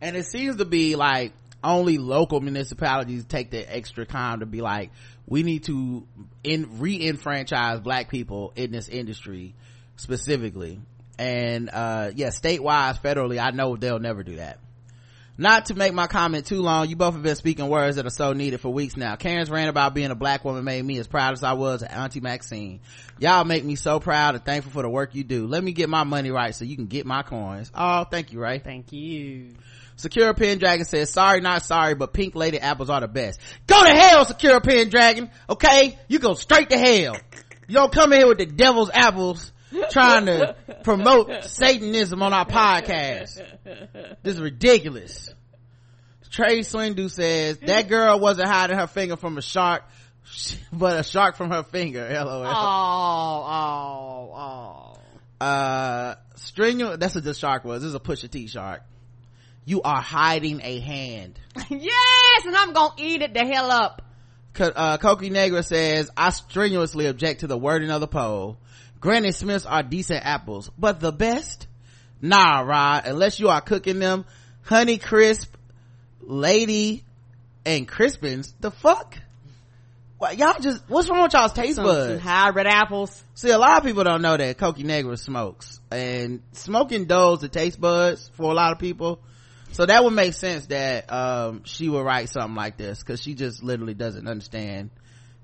And it seems to be like only local municipalities take the extra time to be like, we need to in re-enfranchise black people in this industry specifically. And uh yeah, statewide, federally, I know they'll never do that. Not to make my comment too long, you both have been speaking words that are so needed for weeks now. Karen's rant about being a black woman made me as proud as I was at Auntie Maxine. Y'all make me so proud and thankful for the work you do. Let me get my money right so you can get my coins. Oh, thank you, Ray. Thank you. Secure Pendragon says, sorry, not sorry, but pink lady apples are the best. Go to hell, Secure Pendragon, okay? You go straight to hell. You don't come in here with the devil's apples trying to promote Satanism on our podcast. This is ridiculous. Trey Swindu says, that girl wasn't hiding her finger from a shark, but a shark from her finger, LOL. Oh, oh, oh. Uh, Strenu, that's what this shark was. This is a Pusha T shark. You are hiding a hand. Yes, and I'm gonna eat it the hell up. Co- uh, Cokie Negra says, I strenuously object to the wording of the poll. Granny Smiths are decent apples, but the best? Nah, Rod, unless you are cooking them. Honey Crisp, Lady, and Crispins, the fuck? What, y'all just, what's wrong with y'all's taste buds? Some hybrid apples. See, a lot of people don't know that Cokie Negra smokes. And smoking those, the taste buds, for a lot of people. So that would make sense that um she would write something like this, because she just literally doesn't understand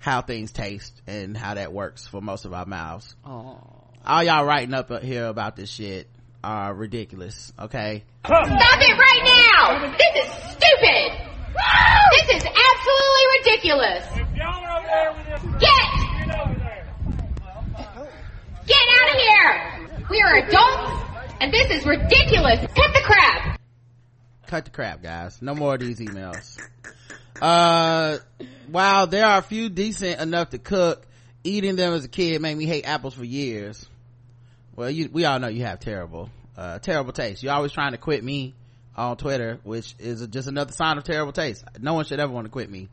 how things taste and how that works for most of our mouths. Oh, all y'all writing up here about this shit are ridiculous. Okay, stop it right now. This is stupid. This is absolutely ridiculous. If y'all are over there with this, get get, over there. Get out of here. We are adults, and this is ridiculous. Cut the crap. Cut the crap, guys. No more of these emails. Uh, while there are a few decent enough to cook, eating them as a kid made me hate apples for years. Well, you, we all know you have terrible, uh, terrible taste. You're always trying to quit me on Twitter, which is just another sign of terrible taste. No one should ever want to quit me.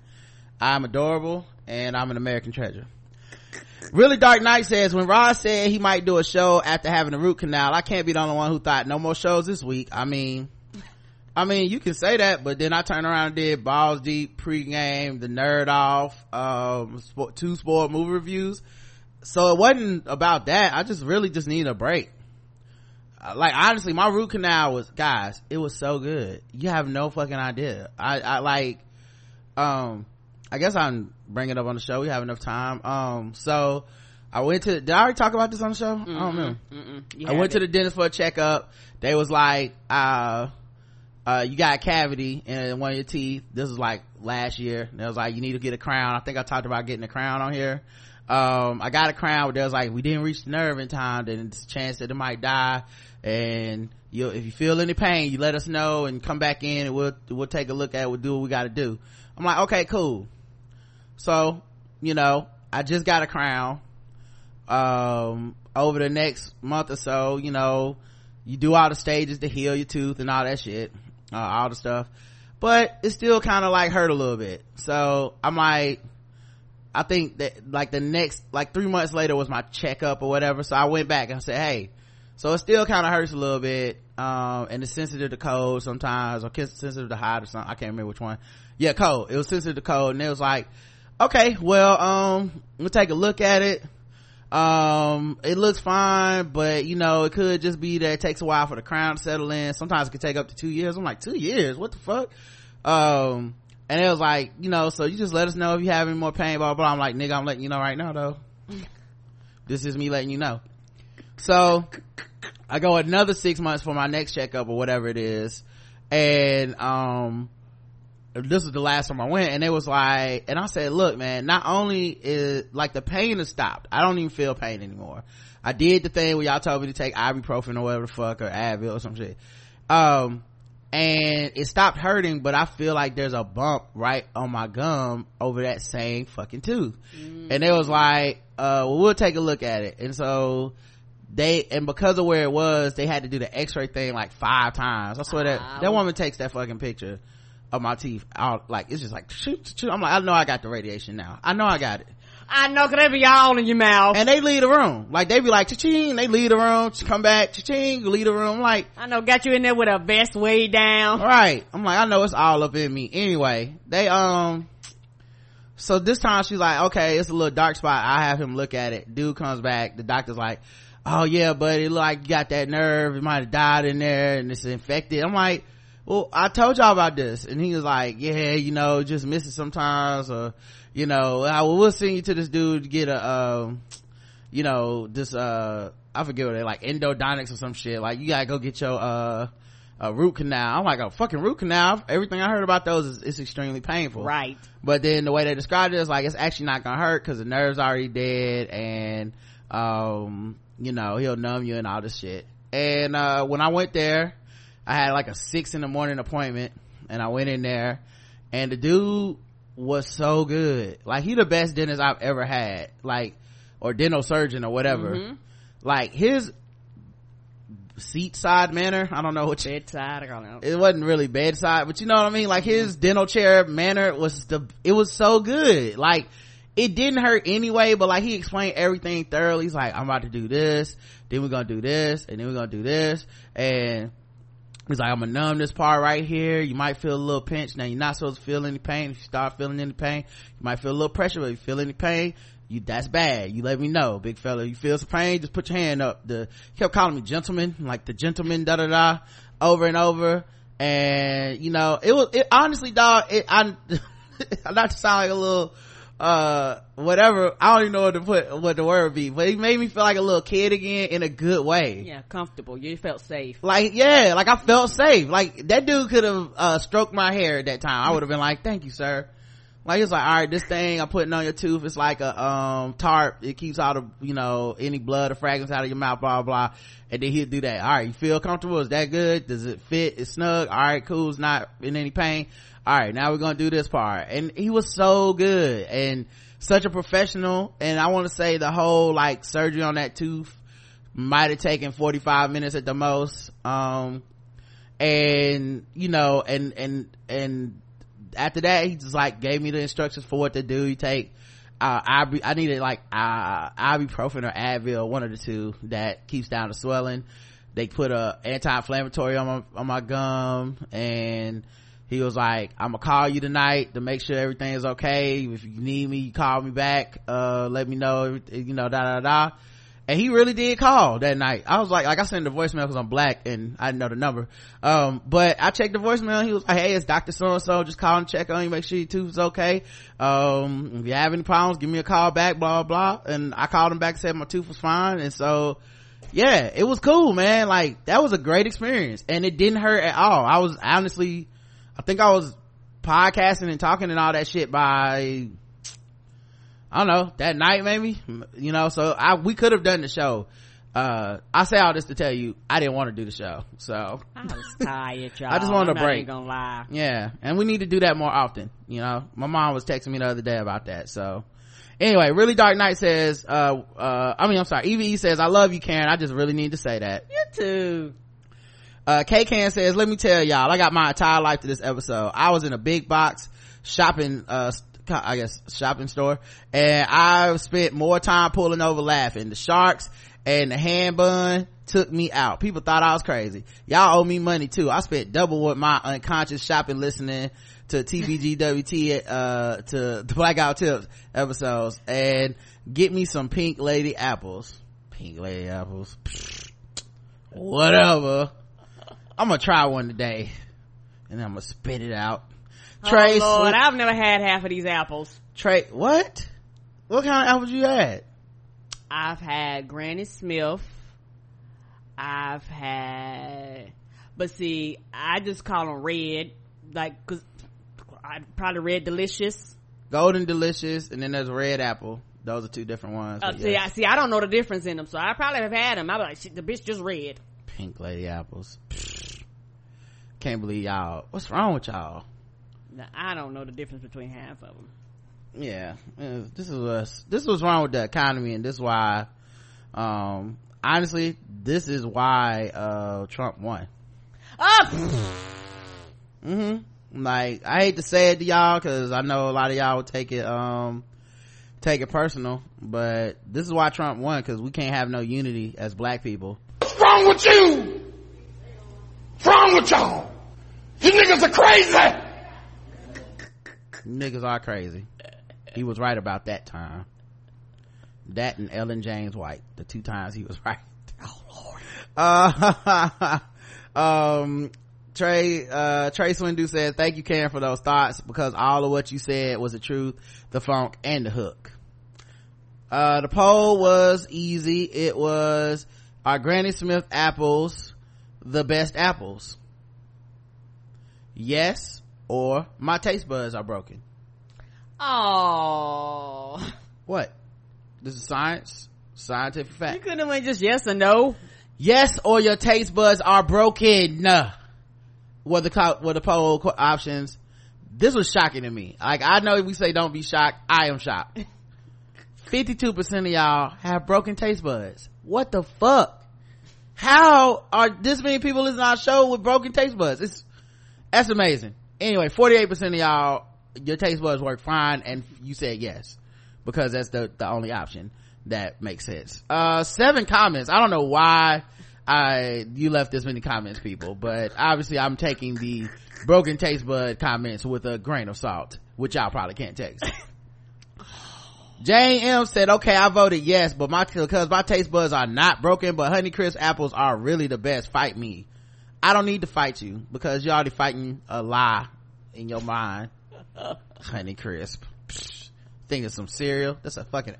I'm adorable and I'm an American treasure. Really Dark Knight says, when Rod said he might do a show after having a root canal, I can't be the only one who thought no more shows this week. I mean, I mean, you can say that, but then I turned around and did Balls Deep, Pregame, The Nerd Off, um, sport, two sport movie reviews. So it wasn't about that. I just really just needed a break. Uh, like, honestly, my root canal was, guys, it was so good. You have no fucking idea. I, I like, um, I guess I'm bringing it up on the show. We have enough time. Um, so I went to, did I already talk about this on the show? Mm-hmm. I don't know. Mm-hmm. I went it. to the dentist for a checkup. They was like, uh, uh you got a cavity in one of your teeth. This was like last year. And it was like, you need to get a crown. I think I talked about getting a crown on here. um I got a crown, but there was like, we didn't reach the nerve in time, then it's a chance that it might die, and you, if you feel any pain, you let us know and come back in and we'll we'll take a look at it. We'll do what we got to do. I'm like, okay, cool. So, you know, I just got a crown. Um over the next month or so, you know, you do all the stages to heal your tooth and all that shit. Uh, all the stuff, but it still kind of like hurt a little bit. So I'm like, I think that like the next, like three months later was my checkup or whatever. So I went back and I said, hey, so it still kind of hurts a little bit, um and it's sensitive to cold sometimes, or sensitive to hot or something. I can't remember which one. Yeah, cold. It was sensitive to cold, and it was like, okay, well, um we'll take a look at it. Um it looks fine, but you know, it could just be that it takes a while for the crown to settle in. Sometimes it could take up to two years. I'm like, two years, what the fuck? Um and it was like, you know, so you just let us know if you have any more pain, blah blah. I'm like, nigga, I'm letting you know right now though. This is me letting you know. So I go another six months for my next checkup or whatever it is, and um this is the last time I went, and it was like, and I said, look man, not only is like the pain has stopped, I don't even feel pain anymore. I did the thing where y'all told me to take ibuprofen or whatever the fuck, or Advil or some shit. Um and it stopped hurting, but I feel like there's a bump right on my gum over that same fucking tooth. Mm. And they was like, uh well, we'll take a look at it. And so they, and because of where it was, they had to do the x-ray thing like five times. I swear uh, that that woman takes that fucking picture of my teeth out, like it's just like shoot, shoot. I'm like, I know I got the radiation now. I know I got it. I know, cause they be all in your mouth. And they leave the room. Like they be like, cha-ching, they leave the room, come back, cha-ching, leave the room. Like, I know, got you in there with a vest way down. Right. I'm like, I know it's all up in me. Anyway, they, um, so this time she's like, okay, it's a little dark spot. I have him look at it. Dude comes back. The doctor's like, oh yeah, but it like you got that nerve. It might've died in there and it's infected. I'm like, well, I told y'all about this. And he was like, yeah, you know, just miss it sometimes, or, you know, I will send you to this dude to get a, um, you know, this, uh, I forget what they like, endodontics or some shit. Like, you gotta go get your, uh, a root canal. I'm like, a fucking root canal? Everything I heard about those is, it's extremely painful. Right. But then the way they described it is like, it's actually not gonna hurt because the nerve's already dead and, um, you know, he'll numb you and all this shit. And, uh, when I went there, I had like a six in the morning appointment, and I went in there, and the dude was so good. Like, he the best dentist I've ever had, like, or dental surgeon or whatever. Mm-hmm. Like, his seatside manner, I don't know what you, bedside, I don't know. It wasn't really bedside, but you know what I mean? Like, his dental chair manner was the, it was so good. Like, it didn't hurt anyway, but like, he explained everything thoroughly. He's like, I'm about to do this, then we're gonna do this, and then we're gonna do this, and he's like, I'm gonna numb this part right here. You might feel a little pinch. Now, you're not supposed to feel any pain. If you start feeling any pain, you might feel a little pressure, but if you feel any pain, you, that's bad. You let me know, big fella. You feel some pain, just put your hand up. The, he kept calling me gentleman, like the gentleman, da da da, over and over. And, you know, it was, it honestly, dog, it, I, I'm not to sound like a little, uh, whatever. I don't even know what to put, what the word would be, but it made me feel like a little kid again in a good way. Yeah, comfortable. You felt safe. Like, yeah, like I felt safe. Like, that dude could have, uh, stroked my hair at that time. I would have been like, thank you, sir. Like, it's like, all right, this thing I'm putting on your tooth, it's like a, um, tarp. It keeps all the, you know, any blood or fragments out of your mouth, blah, blah, blah. And then he'll do that. All right, you feel comfortable? Is that good? Does it fit? It's snug? All right, cool. It's not in any pain. All right, now we're gonna do this part. And he was so good and such a professional. And I want to say the whole like surgery on that tooth might have taken forty-five minutes at the most. Um, and you know, and, and, and after that, he just like gave me the instructions for what to do. You take, uh, I, I needed like, uh, ibuprofen or Advil, one of the two that keeps down the swelling. They put a anti-inflammatory on my, on my gum, and he was like, I'm gonna call you tonight to make sure everything is okay. If you need me, you call me back, uh let me know, you know, da da da. And he really did call that night. I was like, like I sent the voicemail because I'm black and I didn't know the number, um but I checked the voicemail, and he was like, hey, it's Doctor so-and-so, just call and check on you, make sure your tooth is okay. Um if you have any problems, give me a call back, blah blah. And I called him back and said my tooth was fine. And so yeah, it was cool, man. Like, that was a great experience, and it didn't hurt at all. I was honestly, I think I was podcasting and talking and all that shit by, I don't know, that night maybe, you know. So I, we could have done the show. Uh, I say all this to tell you, I didn't want to do the show. So I was tired, y'all. I just wanted I'm a break. I ain't gonna lie. Yeah. And we need to do that more often. You know, my mom was texting me the other day about that. So anyway, Really Dark Knight says, uh, uh, I mean, I'm sorry. Eve says, I love you, Karen. I just really need to say that. You too. Uh, K-Can says, let me tell y'all, I got my entire life to this episode. I was in a big box shopping, uh, I guess shopping store, and I spent more time pulling over laughing. The sharks and the hand bun took me out. People thought I was crazy. Y'all owe me money too. I spent double with my unconscious shopping listening to T B G W T, uh, to the Blackout Tips episodes, and get me some Pink Lady apples. Pink Lady apples. Whatever. I'm gonna try one today, and I'm gonna spit it out. Oh, Trey, Lord, sli- I've never had half of these apples. Trey, what? What kind of apples you had? I've had Granny Smith. I've had, but see, I just call them red, like, cause I probably Red Delicious, Golden Delicious, and then there's red apple. Those are two different ones. Uh, see, yes. I see. I don't know the difference in them, so I probably have had them. I'm like, shit, the bitch just red. Pink Lady apples. can't believe y'all. What's wrong with y'all? I don't know the difference between half of them. Yeah, this is us. This is what's wrong with the economy, and this is why. Um, honestly, this is why uh Trump won. Oh. Mm-hmm. Like, I hate to say it to y'all because I know a lot of y'all would take it um take it personal, but this is why Trump won, because we can't have no unity as black people. What's wrong with you? What's wrong with y'all? You niggas are crazy. Niggas are crazy. He was right about that time. That and Ellen James White, the two times he was right. Oh Lord. Uh, um, Trey, uh, Trey Swindu said, "Thank you, Karen, for those thoughts, because all of what you said was the truth, the funk, and the hook." Uh, the poll was easy. It was, are Granny Smith apples the best apples? Yes. Or, my taste buds are broken. Oh. What? This is science. Scientific fact. You couldn't have went just yes or no. Yes, or your taste buds are broken. Were the, were the poll options. This was shocking to me. Like, I know we say don't be shocked. I am shocked. fifty-two percent of y'all have broken taste buds. What the fuck? How are this many people listening to our show with broken taste buds? It's, that's amazing. Anyway, forty-eight percent of y'all, your taste buds work fine, and you said yes, because that's the, the only option that makes sense. Uh, seven comments. I don't know why I, you left this many comments, people, but obviously I'm taking the broken taste bud comments with a grain of salt, which y'all probably can't taste. Jane M said, okay, I voted yes, but my, because my taste buds are not broken, but Honeycrisp apples are really the best. Fight me. I don't need to fight you, because you're already fighting a lie in your mind. Honeycrisp. Think of some cereal. That's a fucking,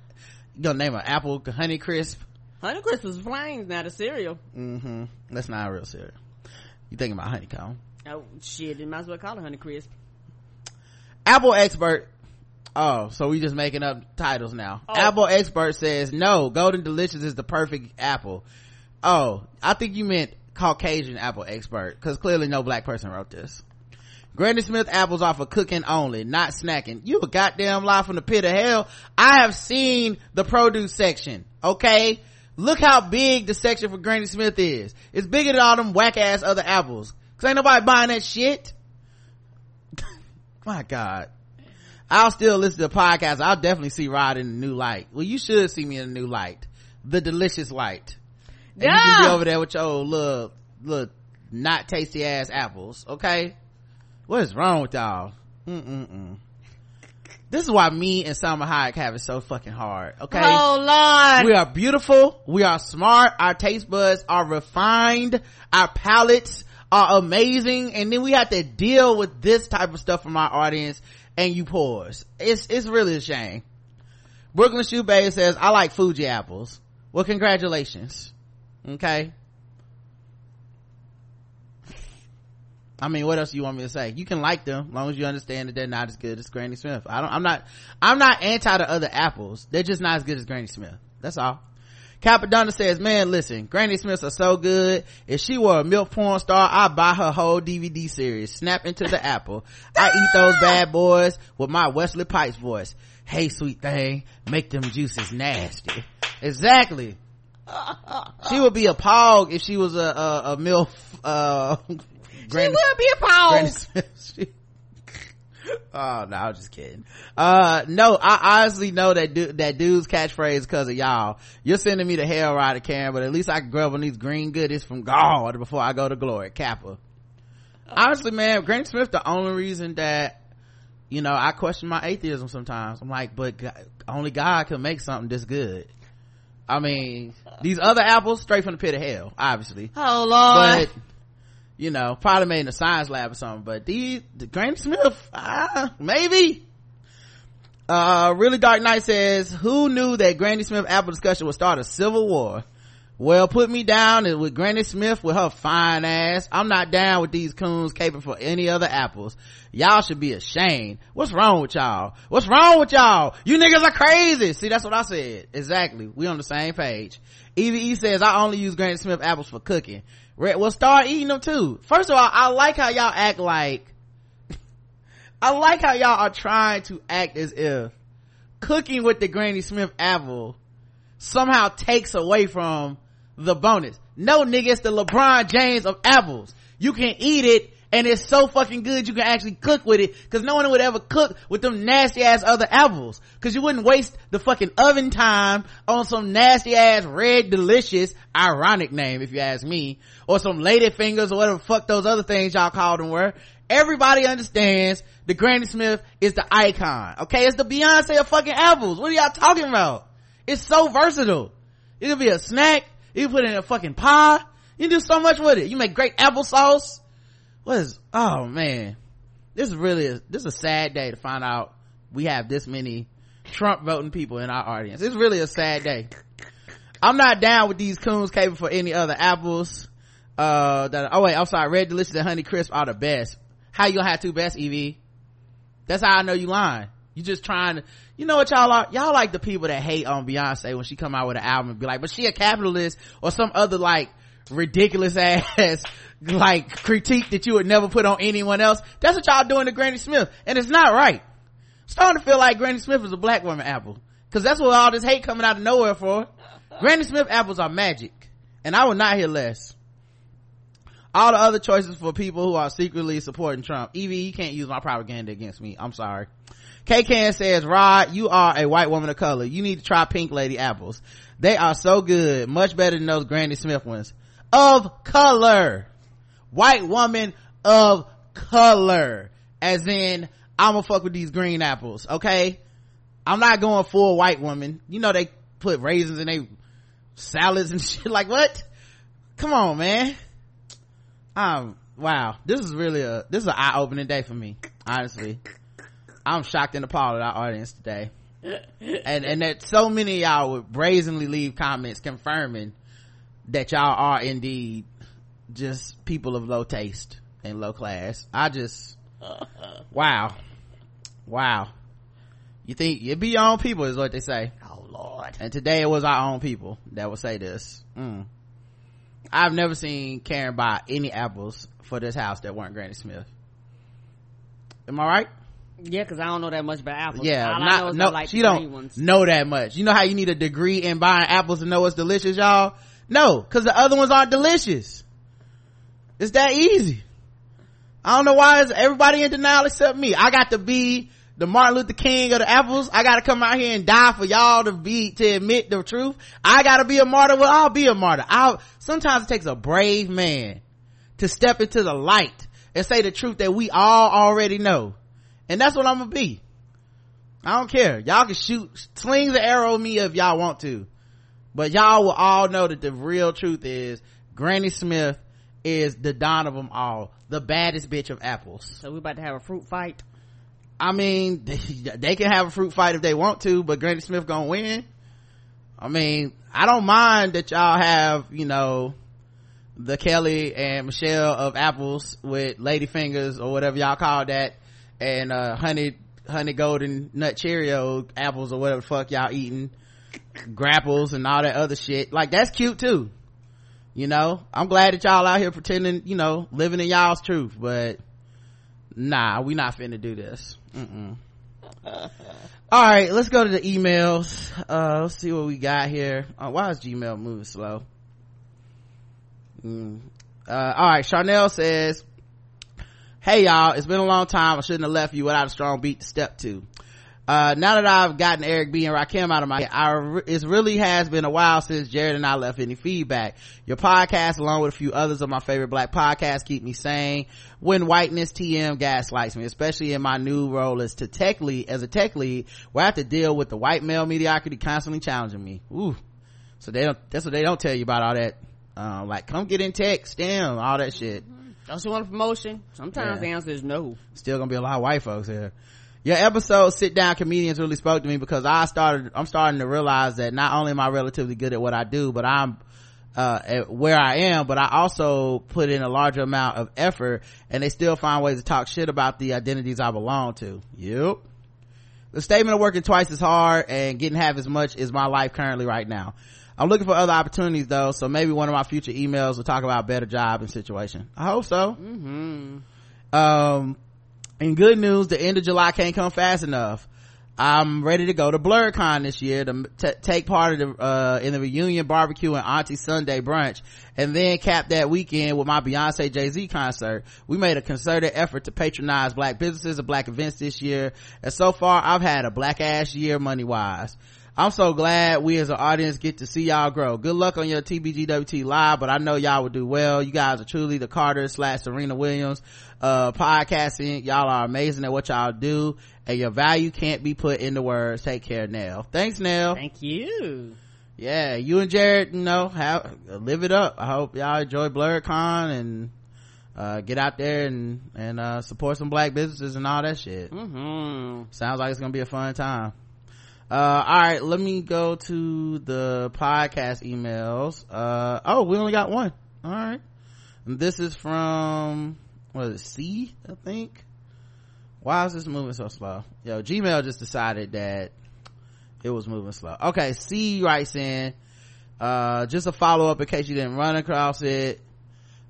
you gonna name an apple Honeycrisp? Honeycrisp is flames, not a cereal. Mm-hmm. That's not a real cereal. You thinking about honeycomb. Oh, shit. You might as well call it Honeycrisp. Apple expert. Oh, so we just making up titles now. Oh. Apple expert says, no, Golden Delicious is the perfect apple. Oh, I think you meant Caucasian apple expert, because clearly no black person wrote this. Granny Smith apples are for cooking only, not snacking. You a goddamn lie from the pit of hell. I have seen the produce section, okay? Look how big the section for Granny Smith is. It's bigger than all them whack ass other apples, because ain't nobody buying that shit. My God. I'll still listen to the podcast. I'll definitely see Rod in the new light. Well, you should see me in the new light, the delicious light. And yeah. You can be over there with your old little, little not tasty ass apples, okay? What is wrong with y'all? Mm-mm-mm. This is why me and Salma Hayek have it so fucking hard, okay? Oh, Lord. We are beautiful. We are smart. Our taste buds are refined. Our palates are amazing. And then we have to deal with this type of stuff from our audience and you pores. It's, it's really a shame. Brooklyn Shoe Bay says, I like Fuji apples. Well, congratulations. Okay, I mean, what else do you want me to say? You can like them as long as you understand that they're not as good as Granny Smith. I don't, I'm not, I'm not anti to other apples. They're just not as good as Granny Smith. That's all. Capadonna says, man, listen, Granny Smiths are so good. If she were a milk porn star, I'd buy her whole D V D series. Snap into the apple. I eat those bad boys with my Wesley Pipes voice. Hey, sweet thing, make them juices nasty. Exactly. She would be a pog if she was a a, a milf. Uh, Granny, she would be a pog. She, oh no, I'm just kidding. Uh, no, I honestly know that du- that dude's catchphrase because of y'all. You're sending me to hell, Ryder Karen, but at least I can grub on these green goodies from God before I go to glory. Kappa. Oh. Honestly, man, Granny Smith, the only reason that, you know, I question my atheism sometimes. I'm like, but God, only God can make something this good. I mean, these other apples, straight from the pit of hell, obviously. Oh, Lord. But, you know, probably made in a science lab or something. But these, the Granny Smith, ah, maybe. Uh, Really Dark Knight says, who knew that Granny Smith apple discussion would start a civil war? Well, put me down with Granny Smith with her fine ass. I'm not down with these coons caping for any other apples. Y'all should be ashamed. What's wrong with y'all? What's wrong with y'all? You niggas are crazy. See, that's what I said. Exactly. We on the same page. Eve says, I only use Granny Smith apples for cooking. Well, start eating them too. First of all, I like how y'all act like, I like how y'all are trying to act as if cooking with the Granny Smith apple somehow takes away from the bonus. No, nigga, it's the LeBron James of apples. You can eat it and it's so fucking good you can actually cook with it, because no one would ever cook with them nasty ass other apples, because you wouldn't waste the fucking oven time on some nasty ass Red Delicious, ironic name if you ask me, or some Lady Fingers or whatever the fuck those other things y'all called them were. Everybody understands the Granny Smith is the icon, okay? It's the Beyonce of fucking apples. What are y'all talking about? It's so versatile. It could be a snack. You put it in a fucking pie. You do so much with it. You make great applesauce. What is, oh man. This is really, a, this is a sad day to find out we have this many Trump voting people in our audience. It's really a sad day. I'm not down with these coons caping for any other apples. Uh, that, oh wait, I'm sorry. Red Delicious and Honey Crisp are the best. How you gonna have two best, Evie? That's how I know you lying. You just trying to, you know what y'all are? Y'all like the people that hate on Beyonce when she come out with an album and be like, but she a capitalist, or some other like ridiculous ass like critique that you would never put on anyone else. That's what y'all doing to Granny Smith, and it's not right. I'm starting to feel like Granny Smith is a black woman apple, because that's what all this hate coming out of nowhere for. Granny Smith apples are magic, and I will not hear less. All the other choices for people who are secretly supporting Trump. Evie, you can't use my propaganda against me. I'm sorry. K-Can says, Rod, you are a white woman of color. You need to try Pink Lady apples. They are so good. Much better than those Granny Smith ones. Of color. White woman of color. As in, I'ma fuck with these green apples, okay? I'm not going full white woman. You know they put raisins in they salads and shit. Like, what? Come on, man. Um, wow. This is really a, this is an eye-opening day for me. Honestly. I'm shocked and appalled at our audience today. And, and that so many of y'all would brazenly leave comments confirming that y'all are indeed just people of low taste and low class. I just, wow. Wow. You think it'd be your own people is what they say. Oh Lord. And today it was our own people that would say this. Mm. I've never seen Karen buy any apples for this house that weren't Granny Smith. Am I right? Yeah, because I don't know that much about apples. Yeah, all not, I know is no, like she don't ones. Know that much. You know how you need a degree in buying apples to know what's delicious, y'all? No, because the other ones aren't delicious. It's that easy. I don't know why is everybody in denial except me. I got to be the Martin Luther King of the apples. I got to come out here and die for y'all to be to admit the truth. I got to be a martyr. Well, I'll be a martyr. I'll. Sometimes it takes a brave man to step into the light and say the truth that we all already know. And that's what I'm gonna be. I don't care. Y'all can shoot slings and arrow me if y'all want to, but y'all will all know that the real truth is Granny Smith is the don of them all, the baddest bitch of apples. So we about to have a fruit fight. I mean, they can have a fruit fight if they want to, but Granny Smith gonna win. I mean, I don't mind that y'all have, you know, the Kelly and Michelle of apples with Lady Fingers or whatever y'all call that, and uh honey honey golden nut Cheerio apples or whatever the fuck y'all eating, grapples and all that other shit. Like, that's cute too, you know. I'm glad that y'all out here pretending, you know, living in y'all's truth, but nah, we not finna do this. Mm-mm. All right, let's go to the emails. Uh let's see what we got here. Uh, why is Gmail moving slow? mm. Uh all right, Charnel says, hey y'all, it's been a long time. I shouldn't have left you without a strong beat to step to. Uh, now that I've gotten Eric B and Rakim out of my head, I re- it really has been a while since Jared and I left any feedback. Your podcast, along with a few others of my favorite black podcasts, keep me sane when whiteness T M gaslights me, especially in my new role as to tech lead, as a tech lead, where I have to deal with the white male mediocrity constantly challenging me. Ooh. So they don't, that's what they don't tell you about all that. Um, like, come get in tech, STEM, all that shit. Don't you want a promotion? Sometimes yeah. The answer is no. Still gonna be a lot of white folks here. Your episode Sit Down Comedians really spoke to me because I started I'm starting to realize that not only am I relatively good at what I do, but I'm uh where I am, but I also put in a larger amount of effort, and they still find ways to talk shit about the identities I belong to. Yep. The statement of working twice as hard and getting half as much is my life currently right now. I'm looking for other opportunities though, so maybe one of my future emails will talk about better job and situation. I hope so. Mm-hmm. Um, in good news, the end of July can't come fast enough. I'm ready to go to BlurCon this year to t- take part of the, uh, in the reunion barbecue and Auntie Sunday brunch, and then cap that weekend with my Beyonce Jay-Z concert. We made a concerted effort to patronize black businesses and black events this year, and so far I've had a black ass year money wise. I'm so glad we as an audience get to see y'all grow. Good luck on your T B G W T live, but I know y'all will do well. You guys are truly the Carter slash Serena Williams, uh, podcasting. Y'all are amazing at what y'all do, and your value can't be put into words. Take care, Nell. Thanks, Nell. Thank you. Yeah, you and Jared, you know, have, live it up. I hope y'all enjoy BlurCon and, uh, get out there and, and, uh, support some black businesses and all that shit. Mm-hmm. Sounds like it's gonna be a fun time. Uh, all right, let me go to the podcast emails. Uh, oh, we only got one. All right. And this is from, what is it, C, I think? Why is this moving so slow? Yo, Gmail just decided that it was moving slow. Okay, C writes in, uh, just a follow-up in case you didn't run across it.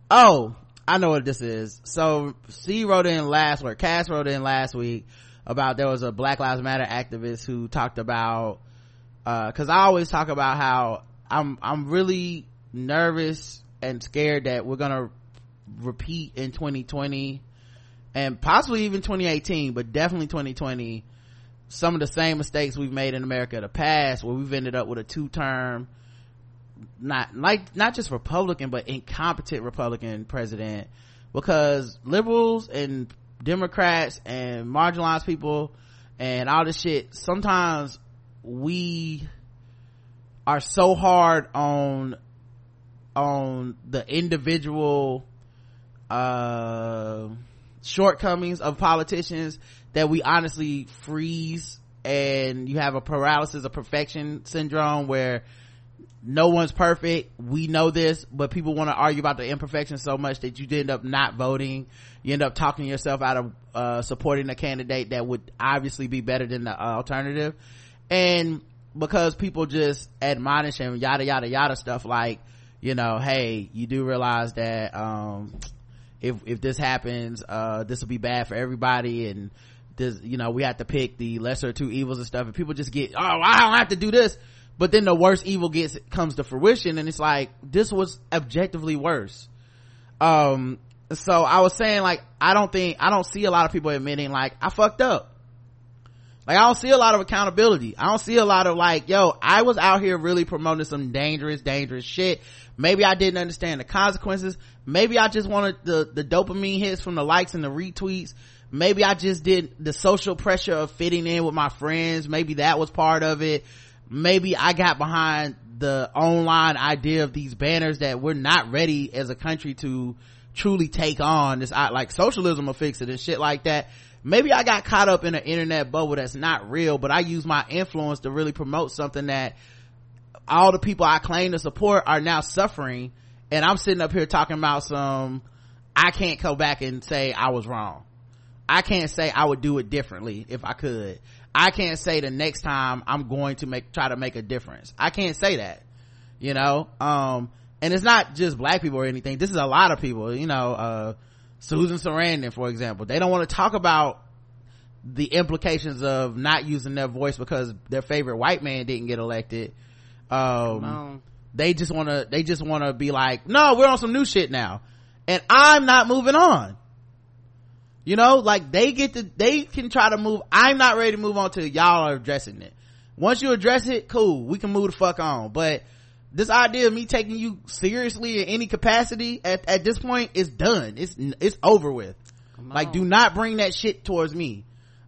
Oh, I know what this is. So, C wrote in last week, Cass wrote in last week, about there was a Black Lives Matter activist who talked about uh because I always talk about how i'm i'm really nervous and scared that we're gonna repeat in twenty twenty and possibly even twenty eighteen, but definitely twenty twenty, some of the same mistakes we've made in America in the past, where we've ended up with a two-term, not like not just Republican but incompetent Republican president, because liberals and Democrats and marginalized people and all this shit, sometimes we are so hard on on the individual uh shortcomings of politicians that we honestly freeze, and you have a paralysis of perfection syndrome where no one's perfect. We know this, but people want to argue about the imperfection so much that you end up not voting. You end up talking yourself out of uh supporting a candidate that would obviously be better than the uh, alternative. And because people just admonish him, yada yada yada stuff like, you know, hey, you do realize that um if if this happens, uh this will be bad for everybody, and this, you know, we have to pick the lesser of two evils and stuff. And people just get, oh, I don't have to do this. But then the worst evil gets comes to fruition, and it's like, this was objectively worse. Um, so I was saying, like, I don't think, I don't see a lot of people admitting, like, I fucked up. Like, I don't see a lot of accountability. I don't see a lot of, like, yo, I was out here really promoting some dangerous, dangerous shit. Maybe I didn't understand the consequences. Maybe I just wanted the, the dopamine hits from the likes and the retweets. Maybe I just did the social pressure of fitting in with my friends. Maybe that was part of it. Maybe I got behind the online idea of these banners that we're not ready as a country to truly take on. This, like, socialism will fix it and shit like that. Maybe I got caught up in an internet bubble that's not real, but I use my influence to really promote something that all the people I claim to support are now suffering, and I'm sitting up here talking about some, I can't go back and say I was wrong. I can't say I would do it differently if I could. I can't say the next time I'm going to make, try to make a difference. I can't say that, you know? Um, and it's not just black people or anything. This is a lot of people, you know, uh, Susan Sarandon, for example. They don't want to talk about the implications of not using their voice because their favorite white man didn't get elected. Um, they just want to, they just want to be like, no, we're on some new shit now. And I'm not moving on. You know, like, they get to, they can try to move. I'm not ready to move on till y'all are addressing it. Once you address it, cool, we can move the fuck on. But this idea of me taking you seriously in any capacity at, at this point is done. It's, it's over with. Like, do not bring that shit towards me.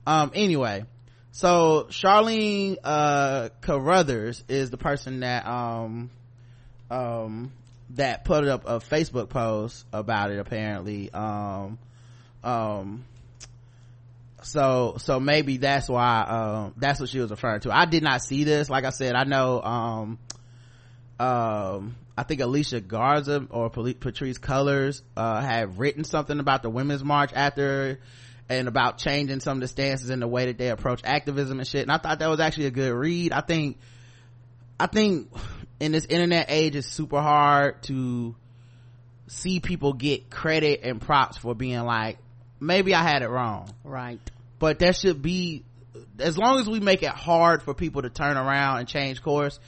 Um, anyway. So Charlene, uh, Carruthers is the person that, um, um, that put up a Facebook post about it, apparently. Um, um so so maybe that's why um uh, that's what she was referring to. I did not see this. Like I said, I know um um I think Alicia Garza or Patrice Cullors uh had written something about the Women's March after and about changing some of the stances in the way that they approach activism and shit, and I thought that was actually a good read. I think I think in this internet age it's super hard to see people get credit and props for being like, maybe I had it wrong, right? But that should be, as long as we make it hard for people to turn around and change course,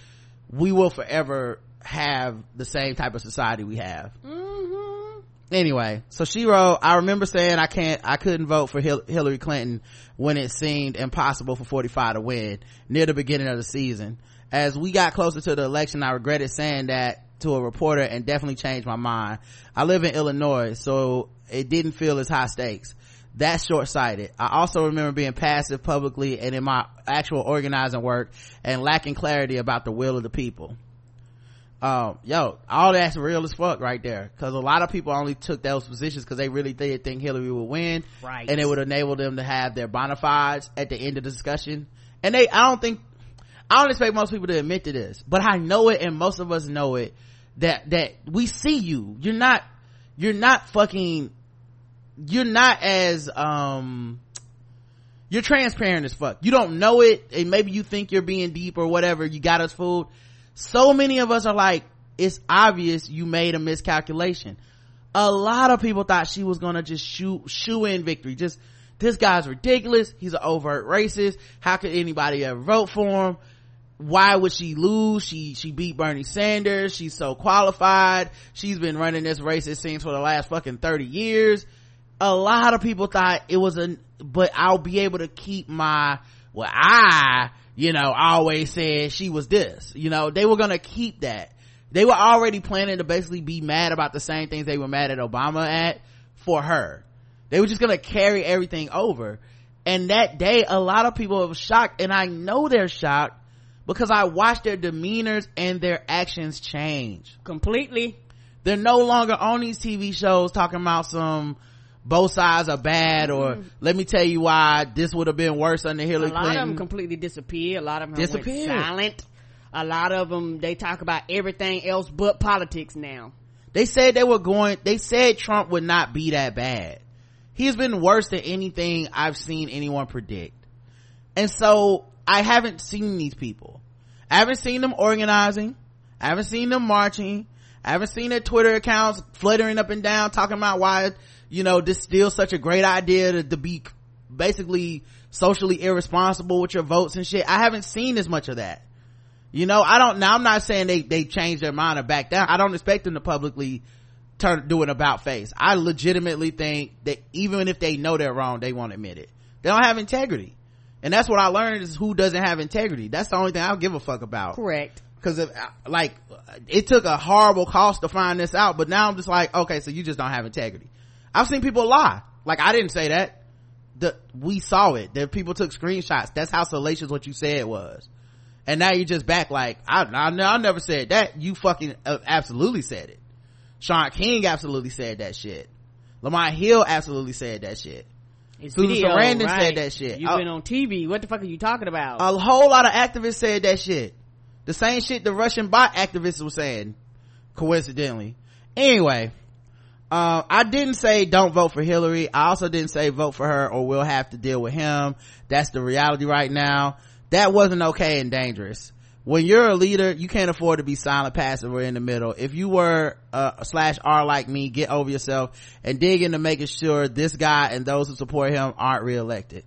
we will forever have the same type of society we have. Mm-hmm. Anyway, so she wrote, I remember saying I can't I couldn't vote for Hil- Hillary Clinton when it seemed impossible for forty-five to win near the beginning of the season. As we got closer to the election, I regretted saying that to a reporter and definitely changed my mind. I live in Illinois, so it didn't feel as high stakes. That's short-sighted. I also remember being passive publicly and in my actual organizing work and lacking clarity about the will of the people. Um, yo, all that's real as fuck right there, because a lot of people only took those positions because they really did think Hillary would win, right? And it would enable them to have their bona fides at the end of the discussion. And they, I don't think, I don't expect most people to admit to this, but I know it, and most of us know it, that, that we see you. You're not, you're not fucking... you're not as um you're transparent as fuck. You don't know it, and maybe you think you're being deep or whatever. You got us fooled. So many of us are like, it's obvious you made a miscalculation. A lot of people thought she was gonna just shoe shoe in victory. Just, this guy's ridiculous, he's an overt racist, how could anybody ever vote for him, why would she lose, she she beat Bernie Sanders, she's so qualified, she's been running this race, it seems, for the last fucking thirty years. A lot of people thought it was a, but I'll be able to keep my, well, I, you know, always said she was this, you know, they were going to keep that. They were already planning to basically be mad about the same things they were mad at Obama at for her. They were just going to carry everything over. And that day, a lot of people were shocked, and I know they're shocked because I watched their demeanors and their actions change. Completely. They're no longer on these T V shows talking about some, both sides are bad, or mm-hmm. let me tell you why this would have been worse under Hillary Clinton. A lot Clinton. of them completely disappeared. A lot of them disappeared. Went silent. A lot of them, they talk about everything else but politics now. They said they were going, they said Trump would not be that bad. He's been worse than anything I've seen anyone predict. And so I haven't seen these people. I haven't seen them organizing. I haven't seen them marching. I haven't seen their Twitter accounts fluttering up and down talking about why, you know, this still such a great idea to, to be basically socially irresponsible with your votes and shit. I haven't seen as much of that. You know, I don't, now I'm not saying they, they change their mind or back down. I don't expect them to publicly turn, do an about face. I legitimately think that even if they know they're wrong, they won't admit it. They don't have integrity. And that's what I learned, is who doesn't have integrity. That's the only thing I'll give a fuck about. Correct. Cause if, like, it took a horrible cost to find this out, but now I'm just like, okay, so you just don't have integrity. I've seen people lie. Like, I didn't say that. The, we saw it. The people took screenshots. That's how salacious what you said was. And now you're just back like, I, I, I never said that. You fucking uh, absolutely said it. Sean King absolutely said that shit. Lamont Hill absolutely said that shit. It's Susan video, Sarandon right. said that shit. You've uh, been on T V. What the fuck are you talking about? A whole lot of activists said that shit. The same shit the Russian bot activists were saying, coincidentally. Anyway, uh, I didn't say don't vote for Hillary. I also didn't say vote for her or we'll have to deal with him. That's the reality right now. That wasn't okay and dangerous. When you're a leader, you can't afford to be silent, passive, or in the middle. If you were uh, slash are like me, get over yourself and dig into making sure this guy and those who support him aren't reelected.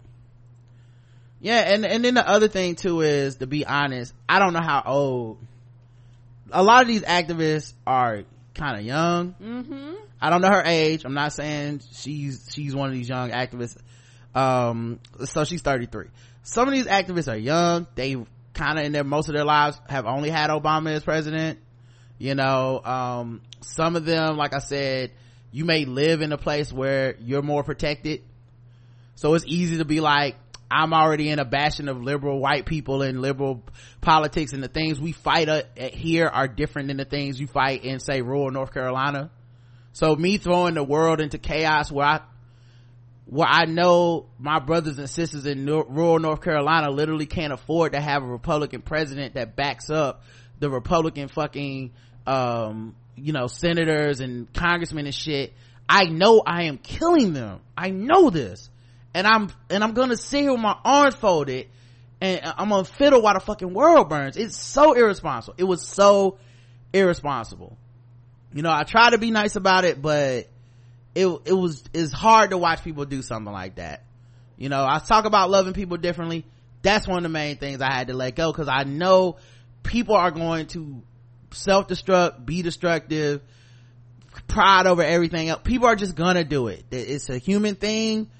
Yeah, and and then the other thing too is, to be honest, I don't know how old a lot of these activists are. Kind of young. Mm-hmm. I don't know her age. I'm not saying she's she's one of these young activists. Um, so she's thirty-three. Some of these activists are young. They kind of in their most of their lives have only had Obama as president. You know, um, some of them, like I said, you may live in a place where you're more protected, so it's easy to be like, I'm already in a bashing of liberal white people and liberal politics, and the things we fight at, at here are different than the things you fight in, say, rural North Carolina. So me throwing the world into chaos where I, where I know my brothers and sisters in no, rural North Carolina literally can't afford to have a Republican president that backs up the Republican fucking, um, you know, senators and congressmen and shit. I know I am killing them. I know this. And I'm, and I'm gonna sit here with my arms folded and I'm gonna fiddle while the fucking world burns. It's so irresponsible. It was so irresponsible. You know, I try to be nice about it, but it, it was, it's hard to watch people do something like that. You know, I talk about loving people differently. That's one of the main things I had to let go, because I know people are going to self-destruct, be destructive, pride over everything else. People are just gonna do it. It's a human thing.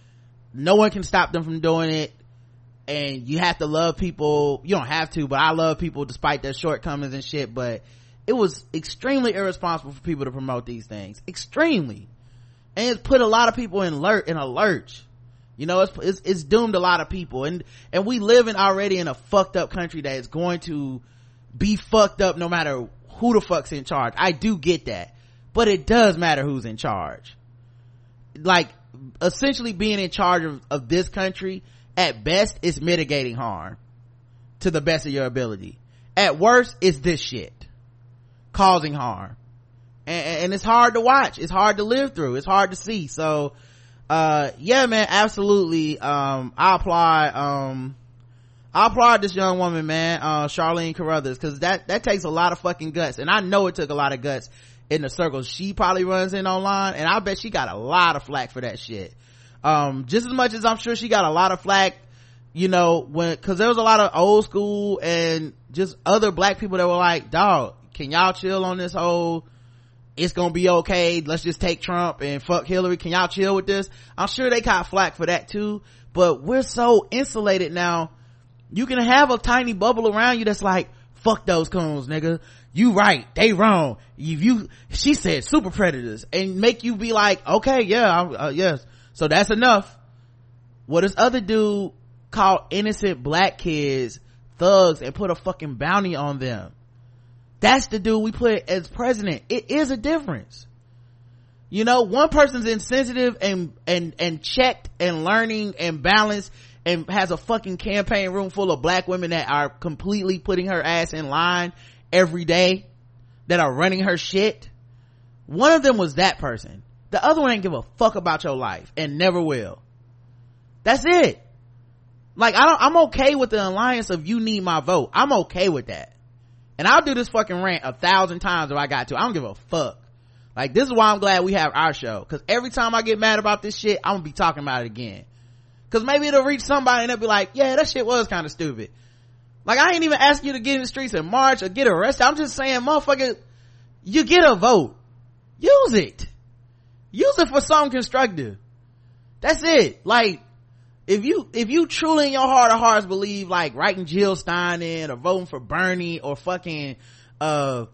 No one can stop them from doing it, and you have to love people. You don't have to, but I love people despite their shortcomings and shit. But it was extremely irresponsible for people to promote these things, extremely, and it's put a lot of people in lurch, in a lurch. You know, it's, it's it's doomed a lot of people, and and we live in already in a fucked up country that is going to be fucked up no matter who the fuck's in charge. I do get that, but it does matter who's in charge. Like, essentially being in charge of, of this country at best is mitigating harm to the best of your ability. At worst, it's this shit causing harm, and, and it's hard to watch, it's hard to live through, it's hard to see. So uh yeah, man, absolutely. um I applaud um I applaud this young woman, man, uh Charlene Carruthers, because that that takes a lot of fucking guts, and I know it took a lot of guts in the circles she probably runs in online, and I bet she got a lot of flack for that shit. Um just as much as I'm sure she got a lot of flack, you know, when, because there was a lot of old school and just other black people that were like, dog, can y'all chill on this whole, it's gonna be okay, let's just take Trump and fuck Hillary, can y'all chill with this? I'm sure they got flack for that too, but we're so insulated now. You can have a tiny bubble around you that's like, fuck those coons, nigga, you right, they wrong, you, you she said super predators, and make you be like, okay, yeah, uh, yes, so that's enough. What this other dude called innocent black kids thugs and put a fucking bounty on them, that's the dude we put as president. It is a difference. You know, one person's insensitive and and and checked and learning and balanced and has a fucking campaign room full of black women that are completely putting her ass in line every day, that are running her shit. One of them was that person. The other one ain't give a fuck about your life and never will. That's it. Like, I don't, I'm okay with the alliance of you need my vote. I'm okay with that. And I'll do this fucking rant a thousand times if I got to. I don't give a fuck. Like, this is why I'm glad we have our show. Cause every time I get mad about this shit, I'm gonna be talking about it again. Cause maybe it'll reach somebody and they'll be like, yeah, that shit was kind of stupid. Like, I ain't even asking you to get in the streets in March or get arrested. I'm just saying, motherfucker, you get a vote. Use it. Use it for something constructive. That's it. Like, if you, if you truly in your heart of hearts believe, like, writing Jill Stein in or voting for Bernie or fucking, uh,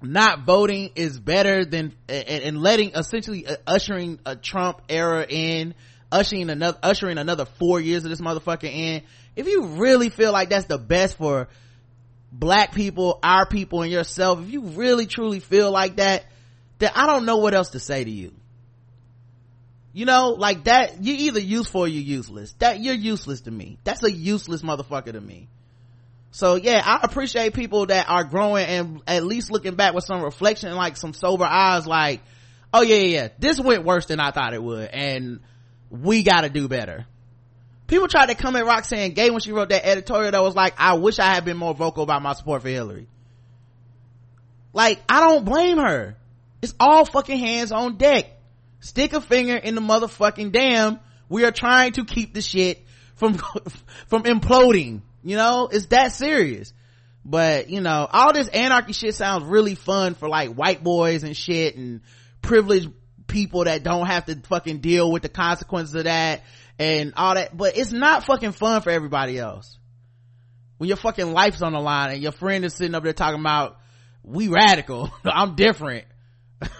not voting is better than, and, and letting, essentially uh, ushering a Trump era in, ushering another, ushering another four years of this motherfucker in. If you really feel like that's the best for black people, our people, and yourself, if you really truly feel like that, then I don't know what else to say to you. You know, like, that, you're either useful or you're useless. That, you're useless to me. That's a useless motherfucker to me. So yeah, I appreciate people that are growing and at least looking back with some reflection, like some sober eyes, like, oh yeah, yeah, yeah, this went worse than I thought it would, and we gotta do better. People tried to come at Roxanne Gay when she wrote that editorial that was like, I wish I had been more vocal about my support for Hillary. Like, I don't blame her. It's all fucking hands on deck. Stick a finger in the motherfucking dam. We are trying to keep the shit from, from imploding. You know, it's that serious. But, you know, all this anarchy shit sounds really fun for like white boys and shit and privileged people that don't have to fucking deal with the consequences of that and all that, but it's not fucking fun for everybody else when your fucking life's on the line and your friend is sitting up there talking about, we radical, I'm different.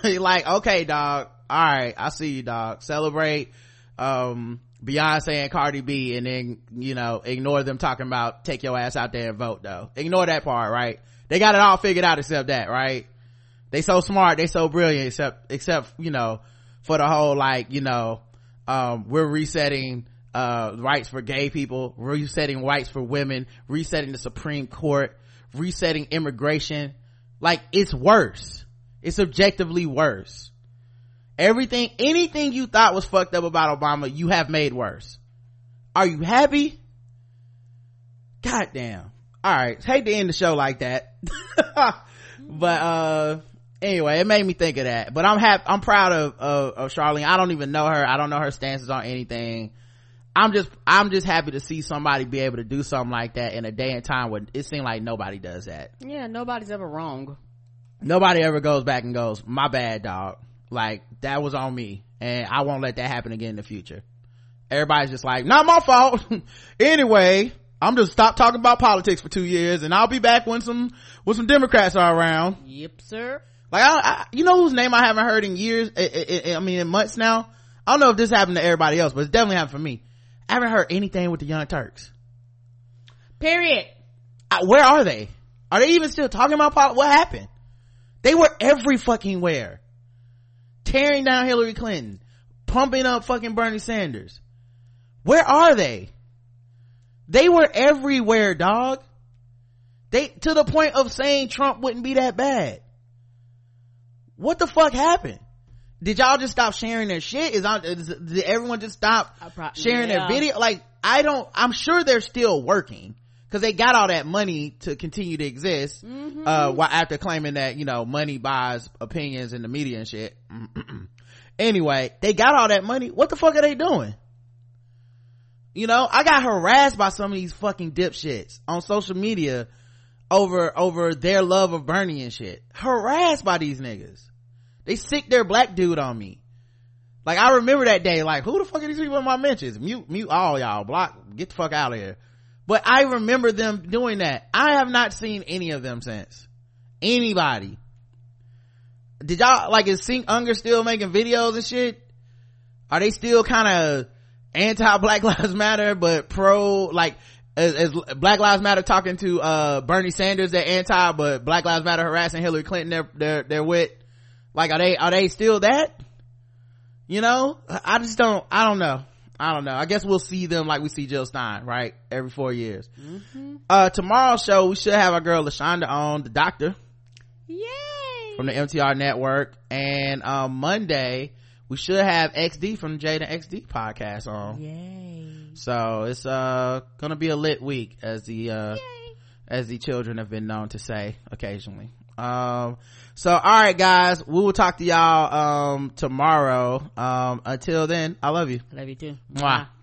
You're like, okay, dog, all right, I see you, dog. Celebrate um Beyonce and Cardi B, and then, you know, ignore them talking about take your ass out there and vote. Though, ignore that part, right? They got it all figured out except that, right? They so smart, they so brilliant, except except you know, for the whole, like, you know, um we're resetting uh rights for gay people, resetting rights for women, resetting the Supreme Court, resetting immigration, Like, it's worse. It's objectively worse. Everything, anything you thought was fucked up about Obama, you have made worse. Are you happy? Goddamn. All right. Hate to end the show like that. But, uh, anyway, it made me think of that. But I'm happy. I'm proud of, of, of Charlene. I don't even know her. I don't know her stances on anything. I'm just, I'm just happy to see somebody be able to do something like that in a day and time when it seemed like nobody does that. Yeah, nobody's ever wrong. Nobody ever goes back and goes, my bad, dog. Like, that was on me, and I won't let that happen again in the future. Everybody's just like, not my fault. Anyway, I'm just stop talking about politics for two years, and I'll be back when some when some Democrats are around. Yep, sir. Like, I, I you know whose name I haven't heard in years? I, I, I mean, in months now. I don't know if this happened to everybody else, but it's definitely happened for me. I haven't heard anything with the Young Turks. Period. I, where are they? Are they even still talking about politics? What happened? They were every fucking where. Tearing down Hillary Clinton. Pumping up fucking Bernie Sanders. Where are they? They were everywhere, dog. They, to the point of saying Trump wouldn't be that bad. What the fuck happened? Did y'all just stop sharing their shit? Is, is did everyone just stop probably, sharing yeah. their video? Like, I don't, I'm sure they're still working because they got all that money to continue to exist. Mm-hmm. Uh, while after claiming that, you know, money buys opinions in the media and shit. Anyway, they got all that money. What the fuck are they doing? You know, I got harassed by some of these fucking dipshits on social media over, over their love of Bernie and shit. Harassed by these niggas. They sick their black dude on me. Like, I remember that day, like, who the fuck are these people in my mentions? Mute, mute all y'all. Block, get the fuck out of here. But I remember them doing that. I have not seen any of them since. Anybody. Did y'all, like, is Sink Unger still making videos and shit? Are they still kind of anti-Black Lives Matter, but pro, like, as, as Black Lives Matter talking to, uh, Bernie Sanders, they're anti, but Black Lives Matter harassing Hillary Clinton, they're, they're, they're with? Like, are they, are they still that? You know? I just don't, I don't know. I don't know. I guess we'll see them like we see Jill Stein, right? Every four years. Mm-hmm. Uh, tomorrow's show, we should have our girl LaShonda on, the doctor. Yay! From the M T R Network. And, um, Monday, we should have X D from the Jada X D podcast on. Yay! So, it's, uh, gonna be a lit week, as the, uh, Yay. as the children have been known to say occasionally. Um, so all right guys, we will talk to y'all um tomorrow. Um until then, I love you. I love you too. Mwah. Mwah.